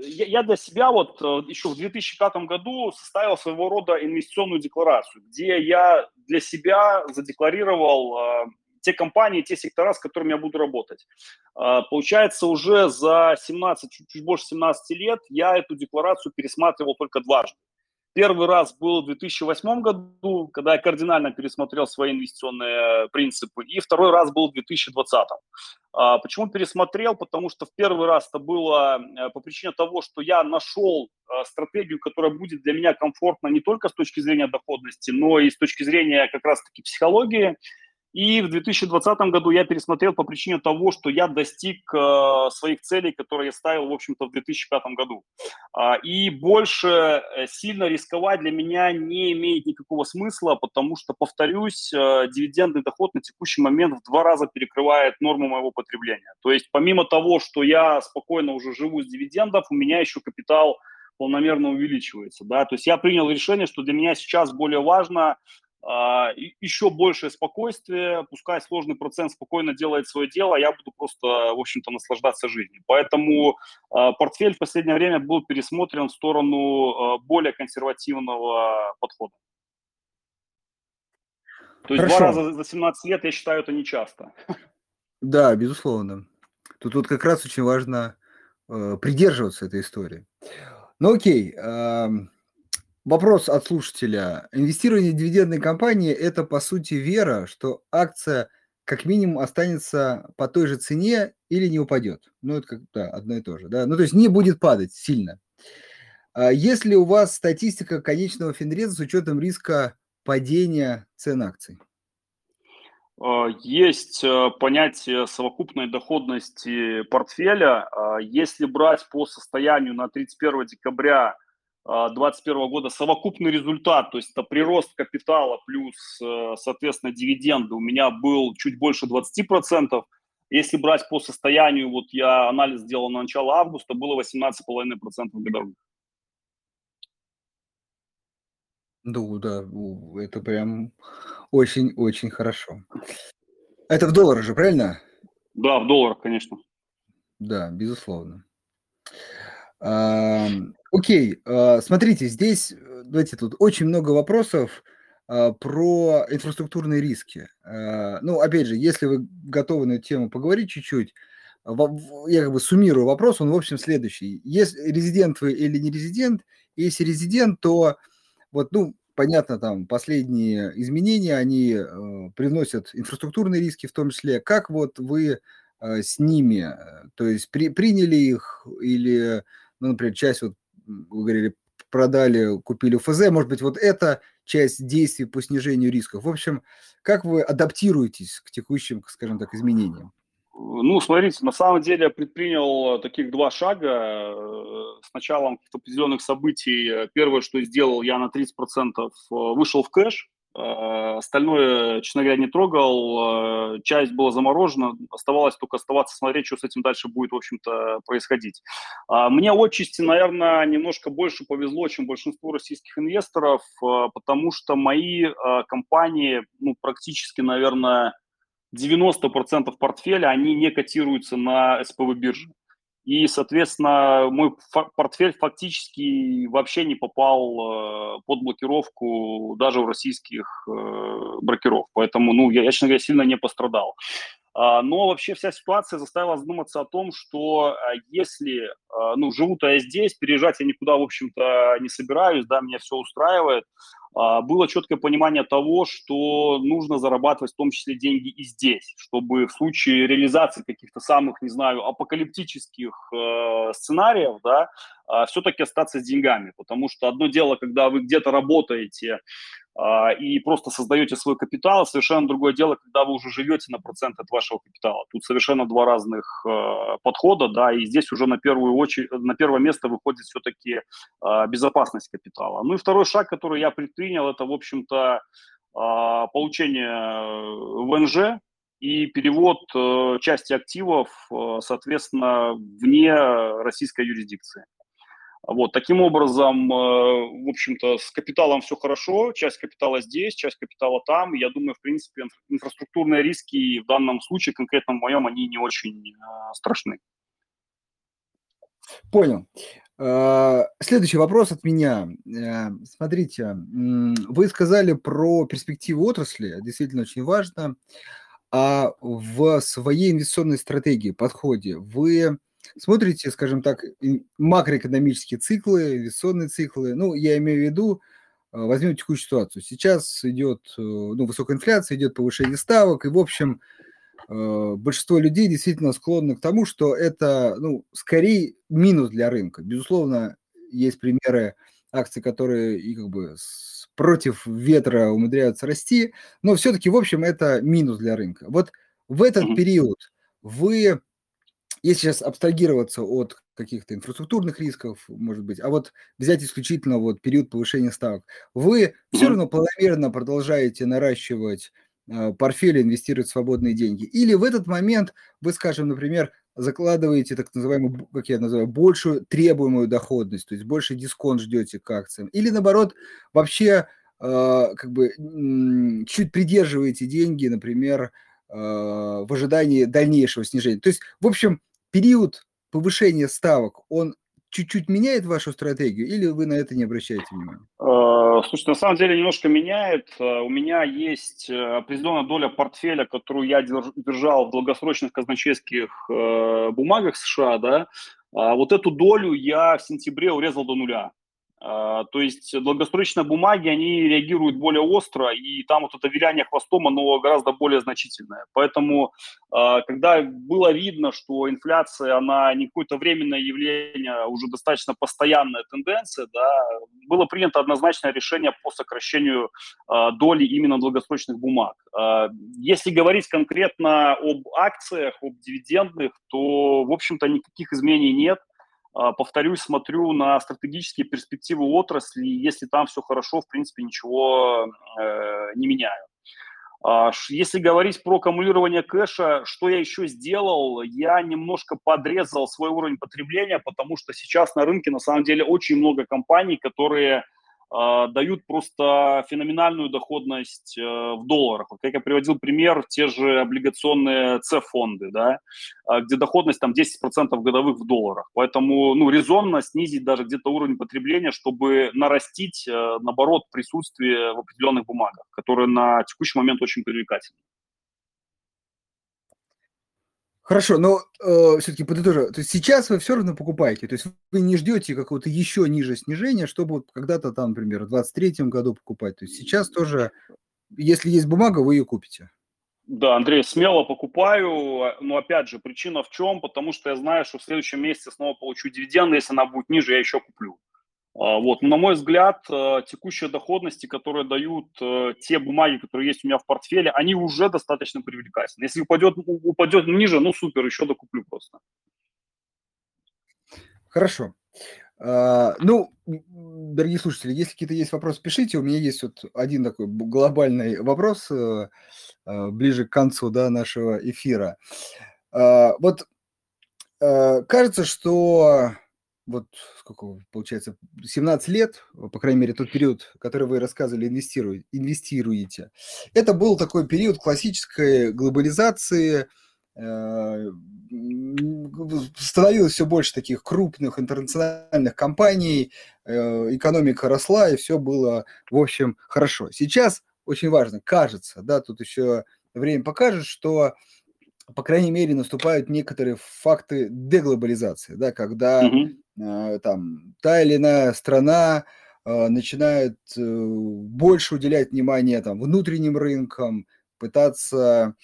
я для себя вот еще в 2005 году составил своего рода инвестиционную декларацию, где я для себя задекларировал те компании, те сектора, с которыми я буду работать. Получается, уже за 17, чуть больше 17 лет я эту декларацию пересматривал только дважды. Первый раз был в 2008 году, когда я кардинально пересмотрел свои инвестиционные принципы, и второй раз был в 2020. Почему пересмотрел? Потому что в первый раз это было по причине того, что я нашел стратегию, которая будет для меня комфортна не только с точки зрения доходности, но и с точки зрения как раз-таки психологии. И в 2020 году я пересмотрел по причине того, что я достиг своих целей, которые я ставил, в общем-то, в 2005 году. И больше сильно рисковать для меня не имеет никакого смысла, потому что, повторюсь, дивидендный доход на текущий момент в 2 раза перекрывает норму моего потребления. То есть помимо того, что я спокойно уже живу с дивидендов, у меня еще капитал планомерно увеличивается, да? То есть я принял решение, что для меня сейчас более важно еще большее спокойствие, пускай сложный процент спокойно делает свое дело, я буду просто, в общем-то, наслаждаться жизнью. Поэтому портфель в последнее время был пересмотрен в сторону более консервативного подхода. То есть 2 раза за 17 лет, я считаю, это нечасто. Да, безусловно. Тут как раз очень важно придерживаться этой истории. Ну окей, Вопрос от слушателя. Инвестирование в дивидендные компании – это, по сути, вера, что акция как минимум останется по той же цене или не упадет. Ну, это как-то одно и то же. Да? Ну, то есть не будет падать сильно. Есть ли у вас статистика конечного финреза с учетом риска падения цен акций? Есть понятие совокупной доходности портфеля. Если брать по состоянию на 31 декабря 2021 года совокупный результат, то есть это прирост капитала плюс, соответственно, дивиденды, у меня был чуть больше 20%. Если брать по состоянию, вот я анализ сделал на начало августа, было 18,5% годовых. Ну да, это прям очень-очень хорошо. Это в долларах же, правильно? Да, в долларах, конечно. Да, безусловно. Окей, смотрите, здесь, давайте тут, очень много вопросов про инфраструктурные риски. Ну, опять же, если вы готовы на эту тему поговорить чуть-чуть, я как бы суммирую вопрос, он, в общем, следующий. Есть резидент вы или не резидент? Если резидент, то вот, ну, понятно, там последние изменения, они приносят инфраструктурные риски в том числе. Как вот вы с ними, то есть приняли их или, ну, например, часть, вот, вы говорили, продали, купили УФЗ, может быть, вот эта часть действий по снижению рисков. В общем, как вы адаптируетесь к текущим, скажем так, изменениям? Ну, смотрите, на самом деле я предпринял таких два шага. С началом каких-то определенных событий первое, что сделал, я на 30% вышел в кэш. Остальное, честно говоря, не трогал. Часть была заморожена. Оставалось только смотреть, что с этим дальше будет, в общем-то, происходить. Мне отчасти, наверное, немножко больше повезло, чем большинству российских инвесторов, потому что мои компании, ну, практически, наверное, 90% портфеля, они не котируются на СПБ бирже. И, соответственно, мой портфель фактически вообще не попал под блокировку даже у российских брокеров. Поэтому, ну, я, честно говоря, сильно не пострадал. Но вообще вся ситуация заставила задуматься о том, что если, ну, живу-то я здесь, переезжать я никуда, в общем-то, не собираюсь, да, меня все устраивает, было четкое понимание того, что нужно зарабатывать в том числе деньги и здесь, чтобы в случае реализации каких-то самых, не знаю, апокалиптических сценариев, да, все-таки остаться с деньгами, потому что одно дело, когда вы где-то работаете и просто создаете свой капитал, совершенно другое дело, когда вы уже живете на процент от вашего капитала. Тут совершенно два разных подхода, да, и здесь уже на первое место выходит все-таки безопасность капитала. Ну и второй шаг, который я предпринял, это, в общем-то, получение ВНЖ и перевод части активов, соответственно, вне российской юрисдикции. Вот, таким образом, в общем-то, с капиталом все хорошо, часть капитала здесь, часть капитала там. Я думаю, в принципе, инфраструктурные риски в данном случае, конкретно в моем, они не очень страшны. Понял. Следующий вопрос от меня. Смотрите, вы сказали про перспективы отрасли, действительно очень важно. А в своей инвестиционной стратегии, подходе, вы смотрите, скажем так, макроэкономические циклы, инвестиционные циклы. Ну, я имею в виду, возьмем текущую ситуацию. Сейчас идет, ну, высокая инфляция, идет повышение ставок, и, в общем, большинство людей действительно склонны к тому, что это, ну, скорее минус для рынка. Безусловно, есть примеры акций, которые и как бы против ветра умудряются расти, но все-таки, в общем, это минус для рынка. Вот в этот период вы... Если сейчас абстрагироваться от каких-то инфраструктурных рисков, может быть, а вот взять исключительно вот период повышения ставок, вы все равно планомерно продолжаете наращивать портфель, инвестировать свободные деньги. Или в этот момент вы, скажем, например, закладываете так называемую, как я называю, большую требуемую доходность, то есть больше дисконт ждете к акциям. Или наоборот, вообще как бы чуть придерживаете деньги, например, в ожидании дальнейшего снижения. То есть, в общем, период повышения ставок, он чуть-чуть меняет вашу стратегию или вы на это не обращаете внимания? Слушайте, на самом деле немножко меняет. У меня есть определенная доля портфеля, которую я держал в долгосрочных казначейских бумагах США, да. Вот эту долю я в сентябре урезал до нуля. То есть долгосрочные бумаги, они реагируют более остро, и там вот это виляние хвостом, оно гораздо более значительное. Поэтому, когда было видно, что инфляция, она не какое-то временное явление, а уже достаточно постоянная тенденция, да, было принято однозначное решение по сокращению доли именно долгосрочных бумаг. Если говорить конкретно об акциях, об дивидендных, то, в общем-то, никаких изменений нет. Повторюсь, смотрю на стратегические перспективы отрасли, если там все хорошо, в принципе, ничего не меняю. Если говорить про аккумулирование кэша, что я еще сделал? Я немножко подрезал свой уровень потребления, потому что сейчас на рынке, на самом деле, очень много компаний, которые дают просто феноменальную доходность в долларах. Вот как я приводил пример, те же облигационные С-фонды, да, где доходность там 10% годовых в долларах. Поэтому резонно снизить даже где-то уровень потребления, чтобы нарастить, наоборот, присутствие в определенных бумагах, которые на текущий момент очень привлекательны. Хорошо, но все-таки подытожу. То есть сейчас вы все равно покупаете, то есть вы не ждете какого-то еще ниже снижения, чтобы вот когда-то там, например, в 2023 году покупать. То есть сейчас тоже, если есть бумага, вы ее купите. Да, Андрей, смело покупаю, но опять же, причина в чем? Потому что я знаю, что в следующем месяце снова получу дивиденды, если она будет ниже, я еще куплю. Вот. Но, на мой взгляд, текущие доходности, которые дают те бумаги, которые есть у меня в портфеле, они уже достаточно привлекательны. Если упадет ниже, супер, еще докуплю просто. Хорошо. Дорогие слушатели, если какие-то есть вопросы, пишите. У меня есть вот один такой глобальный вопрос ближе к концу, да, нашего эфира. Кажется, что... Вот сколько получается, 17 лет, по крайней мере, тот период, который вы рассказывали, инвестируете. Это был такой период классической глобализации. Становилось все больше таких крупных интернациональных компаний, экономика росла, и все было, в общем, хорошо. Сейчас очень важно, кажется, да, тут еще время покажет, что... По крайней мере, наступают некоторые факты деглобализации, да, когда та или иная страна начинает больше уделять внимание внутренним рынкам, пытаться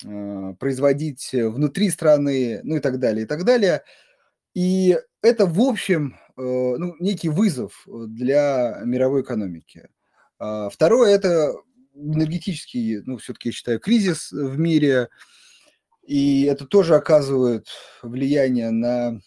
производить внутри страны, и так далее, и так далее. И это, в общем, некий вызов для мировой экономики. Второе – это энергетический, все-таки, я считаю, кризис в мире. И это тоже оказывает влияние на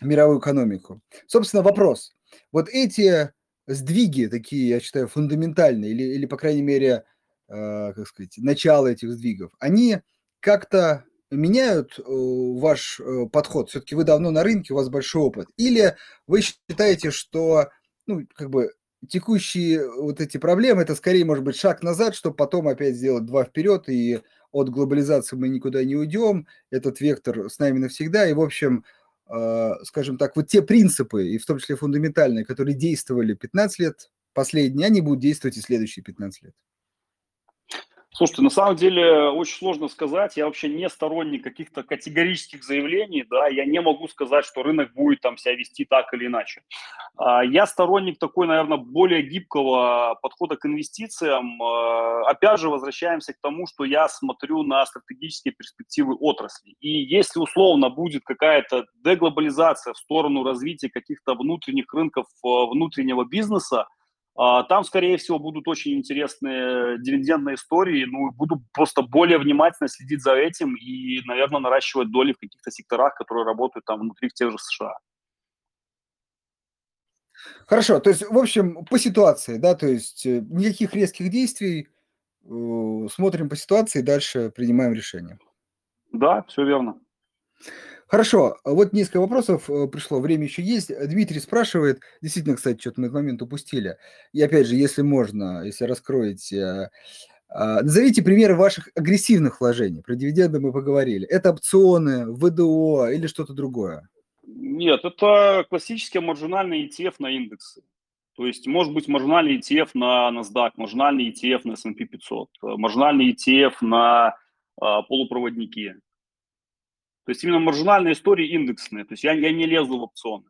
мировую экономику. Собственно, вопрос. Вот эти сдвиги, такие, я считаю, фундаментальные, или по крайней мере, начало этих сдвигов, они как-то меняют ваш подход? Все-таки вы давно на рынке, у вас большой опыт. Или вы считаете, что текущие вот эти проблемы, это скорее, может быть, шаг назад, чтобы потом опять сделать два вперед, и от глобализации мы никуда не уйдем, этот вектор с нами навсегда, и, в общем, скажем так, вот те принципы, и в том числе фундаментальные, которые действовали 15 лет, последние, они будут действовать и следующие 15 лет. Слушайте, на самом деле очень сложно сказать, я вообще не сторонник каких-то категорических заявлений, да, я не могу сказать, что рынок будет там себя вести так или иначе. Я сторонник такой, наверное, более гибкого подхода к инвестициям. Опять же, возвращаемся к тому, что я смотрю на стратегические перспективы отрасли. И если условно будет какая-то деглобализация в сторону развития каких-то внутренних рынков, внутреннего бизнеса, там, скорее всего, будут очень интересные дивидендные истории. Буду просто более внимательно следить за этим и, наверное, наращивать доли в каких-то секторах, которые работают там внутри в тех же США. Хорошо. То есть, в общем, по ситуации, да, то есть никаких резких действий, смотрим по ситуации, дальше принимаем решение. Да, все верно. Хорошо, вот несколько вопросов пришло, время еще есть. Дмитрий спрашивает, действительно, кстати, что-то мы этот момент упустили. И опять же, если можно, если раскроете, назовите примеры ваших агрессивных вложений. Про дивиденды мы поговорили. Это опционы, ВДО или что-то другое? Нет, это классический маржинальный ETF на индексы. То есть, может быть, маржинальный ETF на NASDAQ, маржинальный ETF на S&P 500, маржинальный ETF на полупроводники. То есть именно маржинальные истории индексные. То есть я не лезу в опционы.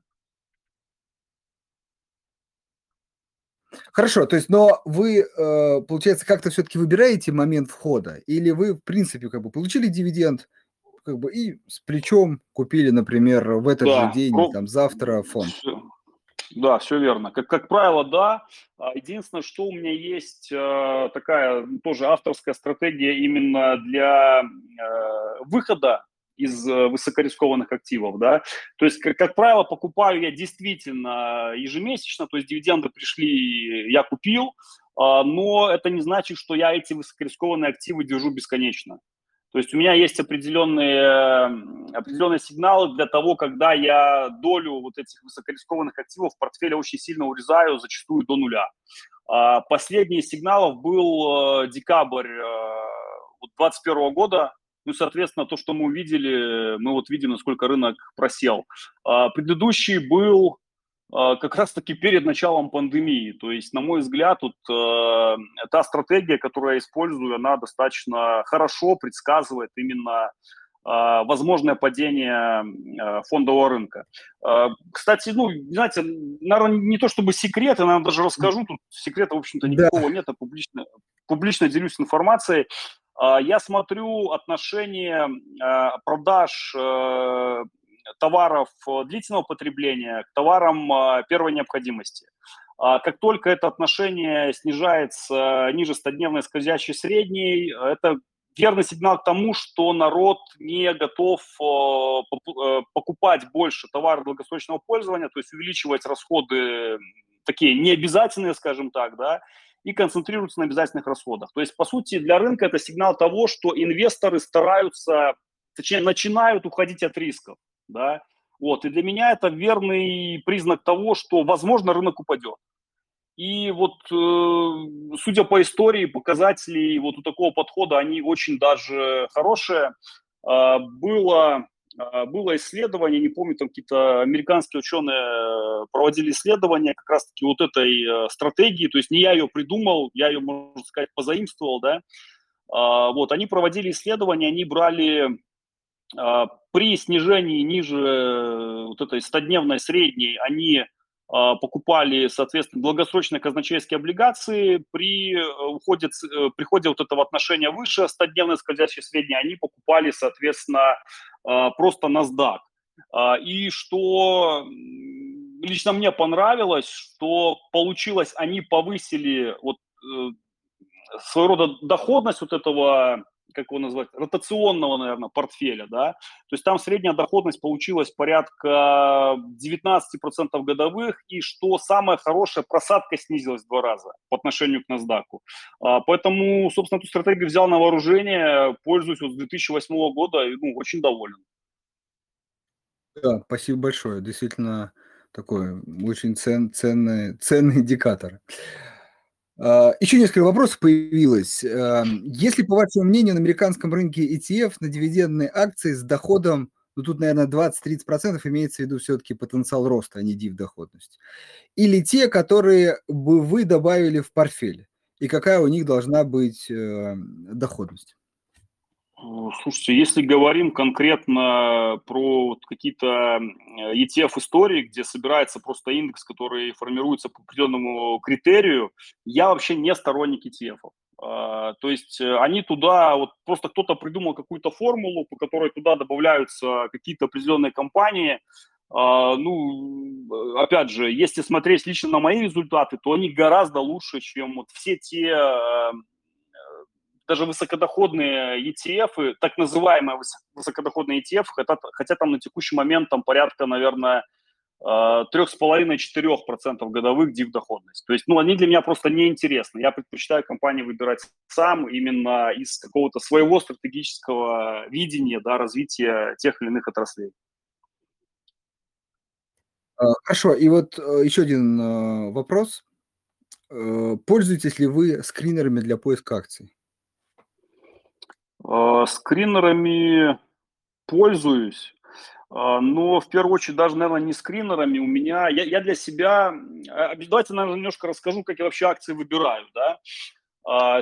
Хорошо, то есть, но вы, получается, как-то все-таки выбираете момент входа, или вы, в принципе, как бы получили дивиденд, как бы и с плечом купили, например, в этот же день, там, завтра фонд? Да, все верно. Как правило, да. Единственное, что у меня есть такая тоже авторская стратегия именно для выхода из высокорискованных активов, да, то есть, как правило, покупаю я действительно ежемесячно, то есть дивиденды пришли, я купил, но это не значит, что я эти высокорискованные активы держу бесконечно. То есть у меня есть определенные сигналы для того, когда я долю вот этих высокорискованных активов в портфеле очень сильно урезаю, зачастую до нуля. Последний сигналов был декабрь 2021 года. Ну, соответственно, то, что мы увидели, мы вот видим, насколько рынок просел. Предыдущий был как раз-таки перед началом пандемии. То есть, на мой взгляд, вот, та стратегия, которую я использую, она достаточно хорошо предсказывает именно возможное падение фондового рынка. Кстати, ну, знаете, наверное, не то чтобы секрет, я вам даже расскажу, тут секрета, в общем-то, никакого нет, а публично делюсь информацией. Я смотрю отношение продаж товаров длительного потребления к товарам первой необходимости. Как только это отношение снижается ниже 100-дневной скользящей средней, это верный сигнал к тому, что народ не готов покупать больше товаров долгосрочного пользования, то есть увеличивать расходы такие необязательные, скажем так, да, и концентрируются на обязательных расходах. То есть, по сути, для рынка это сигнал того, что инвесторы стараются, точнее, начинают уходить от рисков. Да? Вот. И для меня это верный признак того, что, возможно, рынок упадет. И вот, судя по истории, показатели вот у такого подхода, они очень даже хорошие. Было исследование, не помню, там какие-то американские ученые проводили исследование как раз-таки вот этой стратегии, то есть не я ее придумал, я ее, можно сказать, позаимствовал, да, вот, они проводили исследование, они брали при снижении ниже вот этой 100-дневной средней, они покупали, соответственно, долгосрочные казначейские облигации, при уходе вот этого отношения выше 100-дневной скользящей средней, они покупали, соответственно, просто NASDAQ. И что лично мне понравилось, что получилось, они повысили вот своего рода доходность вот этого, как его назвать, ротационного, наверное, портфеля, да, то есть там средняя доходность получилась порядка 19% годовых, и что самое хорошее, просадка снизилась в 2 раза по отношению к NASDAQ. Поэтому, собственно, эту стратегию взял на вооружение, пользуюсь вот с 2008 года и, ну, очень доволен. Да, спасибо большое, действительно такой очень ценный индикатор. Еще несколько вопросов появилось. Если, по вашему мнению, на американском рынке ETF на дивидендные акции с доходом, ну тут, наверное, 20-30% имеется в виду все-таки потенциал роста, а не див-доходность, или те, которые бы вы добавили в портфель, и какая у них должна быть доходность? Слушайте, если говорим конкретно про вот какие-то ETF-истории, где собирается просто индекс, который формируется по определенному критерию, я вообще не сторонник ETF-ов. То есть они туда, вот просто кто-то придумал какую-то формулу, по которой туда добавляются какие-то определенные компании. Ну, опять же, если смотреть лично на мои результаты, то они гораздо лучше, чем вот все те... Даже высокодоходные ETF, так называемые высокодоходные ETF, хотя там на текущий момент там порядка, наверное, 3,5-4% годовых див-доходность. То есть, ну, они для меня просто неинтересны. Я предпочитаю компании выбирать сам именно из какого-то своего стратегического видения, да, развития тех или иных отраслей. Хорошо, и вот еще один вопрос. Пользуетесь ли вы скринерами для поиска акций? Скринерами пользуюсь, но в первую очередь даже, наверное, не скринерами. У меня, я для себя, давайте, наверное, немножко расскажу, как я вообще акции выбираю, да.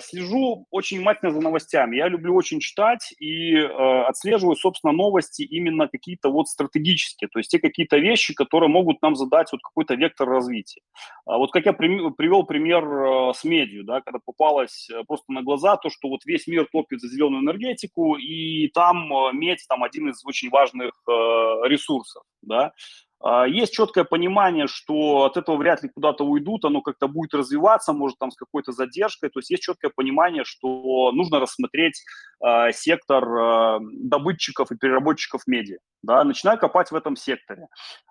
Слежу очень внимательно за новостями. Я люблю очень читать и отслеживаю, собственно, новости именно какие-то вот стратегические, то есть те какие-то вещи, которые могут нам задать вот какой-то вектор развития. Вот как я привел пример с медью, да, когда попалось просто на глаза то, что вот весь мир топит за зеленую энергетику, и там медь там один из очень важных ресурсов, да. Есть четкое понимание, что от этого вряд ли куда-то уйдут, оно как-то будет развиваться, может, там с какой-то задержкой. То есть есть четкое понимание, что нужно рассмотреть сектор добытчиков и переработчиков меди. Да? Начинаю копать в этом секторе.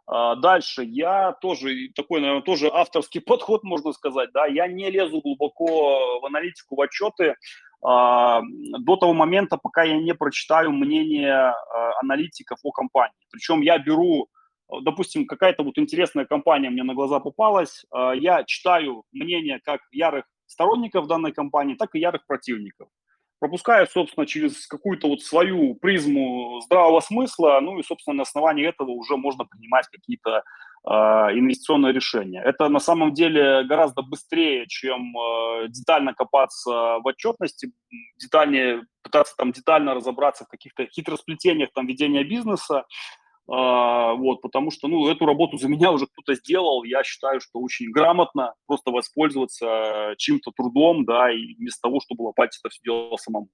Дальше я тоже, такой, наверное, тоже авторский подход, можно сказать. Да? Я не лезу глубоко в аналитику, в отчеты до того момента, пока я не прочитаю мнение аналитиков о компании. Причем я беру... Допустим, какая-то вот интересная компания мне на глаза попалась, я читаю мнение как ярых сторонников данной компании, так и ярых противников. Пропускаю, собственно, через какую-то вот свою призму здравого смысла, ну и, собственно, на основании этого уже можно принимать какие-то инвестиционные решения. Это на самом деле гораздо быстрее, чем детально копаться в отчетности, пытаться там детально разобраться в каких-то хитросплетениях там ведения бизнеса. Вот, потому что, ну, эту работу за меня уже кто-то сделал, я считаю, что очень грамотно просто воспользоваться чьим-то трудом, да, и вместо того, чтобы лопать это все дело самому.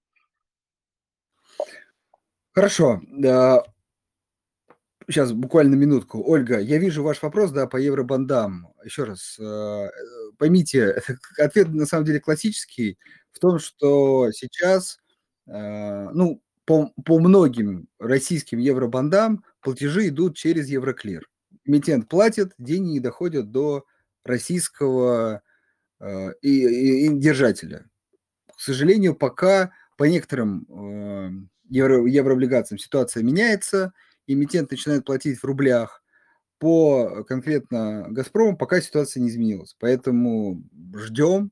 Хорошо. Сейчас буквально минутку. Ольга, я вижу ваш вопрос, да, по евробандам. Еще раз, поймите, ответ на самом деле классический в том, что сейчас, ну, по многим российским евробандам платежи идут через Евроклир. Эмитент платит, деньги не доходят до российского держателя. К сожалению, пока по некоторым еврооблигациям ситуация меняется, эмитент начинает платить в рублях. По конкретно «Газпрому» пока ситуация не изменилась. Поэтому ждем.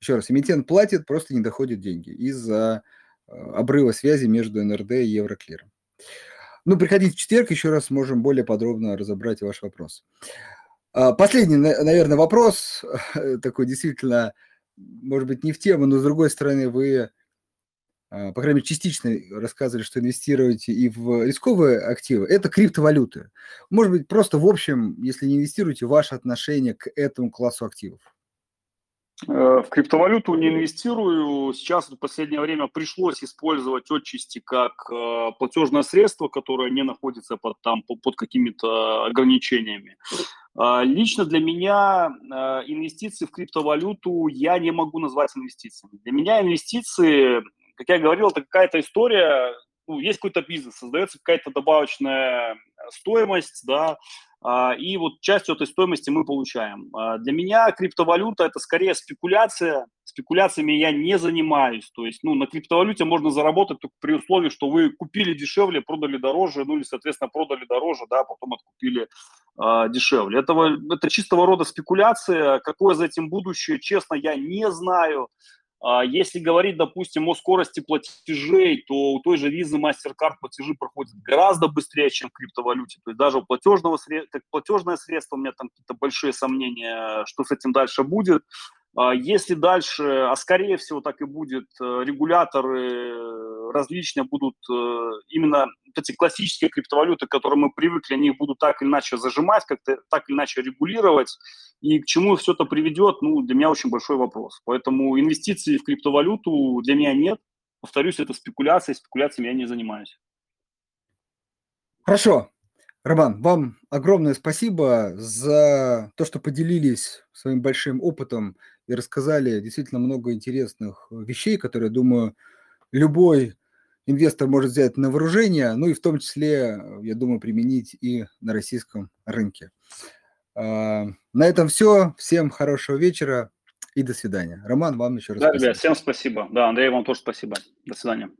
Еще раз, эмитент платит, просто не доходят деньги из-за обрыва связи между НРД и Евроклиром. Ну, приходите в четверг, еще раз можем более подробно разобрать ваш вопрос. Последний, наверное, вопрос, такой действительно, может быть, не в тему, но, с другой стороны, вы, по крайней мере, частично рассказывали, что инвестируете и в рисковые активы. Это криптовалюты. Может быть, просто в общем, если не инвестируете, ваше отношение к этому классу активов? В криптовалюту не инвестирую. Сейчас в последнее время пришлось использовать отчасти как платежное средство, которое не находится под какими-то ограничениями. Лично для меня инвестиции в криптовалюту я не могу назвать инвестициями. Для меня инвестиции, как я говорил, это какая-то история, ну, есть какой-то бизнес, создается какая-то добавочная стоимость, да, и вот часть этой стоимости мы получаем. Для меня криптовалюта – это скорее спекуляция. Спекуляциями я не занимаюсь. То есть, ну, на криптовалюте можно заработать только при условии, что вы купили дешевле, продали дороже, ну или, соответственно, продали дороже, да, потом откупили дешевле. Это чистого рода спекуляция. Какое за этим будущее, честно, я не знаю. Если говорить, допустим, о скорости платежей, то у той же Visa, MasterCard платежи проходят гораздо быстрее, чем в криптовалюте. То есть даже платежное средство, у меня там какие-то большие сомнения, что с этим дальше будет. Если дальше, а скорее всего так и будет, регуляторы различные будут, именно эти классические криптовалюты, к которым мы привыкли, они их будут так или иначе зажимать, как-то так или иначе регулировать. И к чему все это приведет, ну, для меня очень большой вопрос. Поэтому инвестиций в криптовалюту для меня нет. Повторюсь, это спекуляция, спекуляциями я не занимаюсь. Хорошо. Роман, вам огромное спасибо за то, что поделились своим большим опытом и рассказали действительно много интересных вещей, которые, думаю, любой инвестор может взять на вооружение, ну и в том числе, я думаю, применить и на российском рынке. На этом все. Всем хорошего вечера и до свидания. Роман, вам еще раз спасибо. Да, ребят, всем спасибо. Да, Андрей, вам тоже спасибо. До свидания.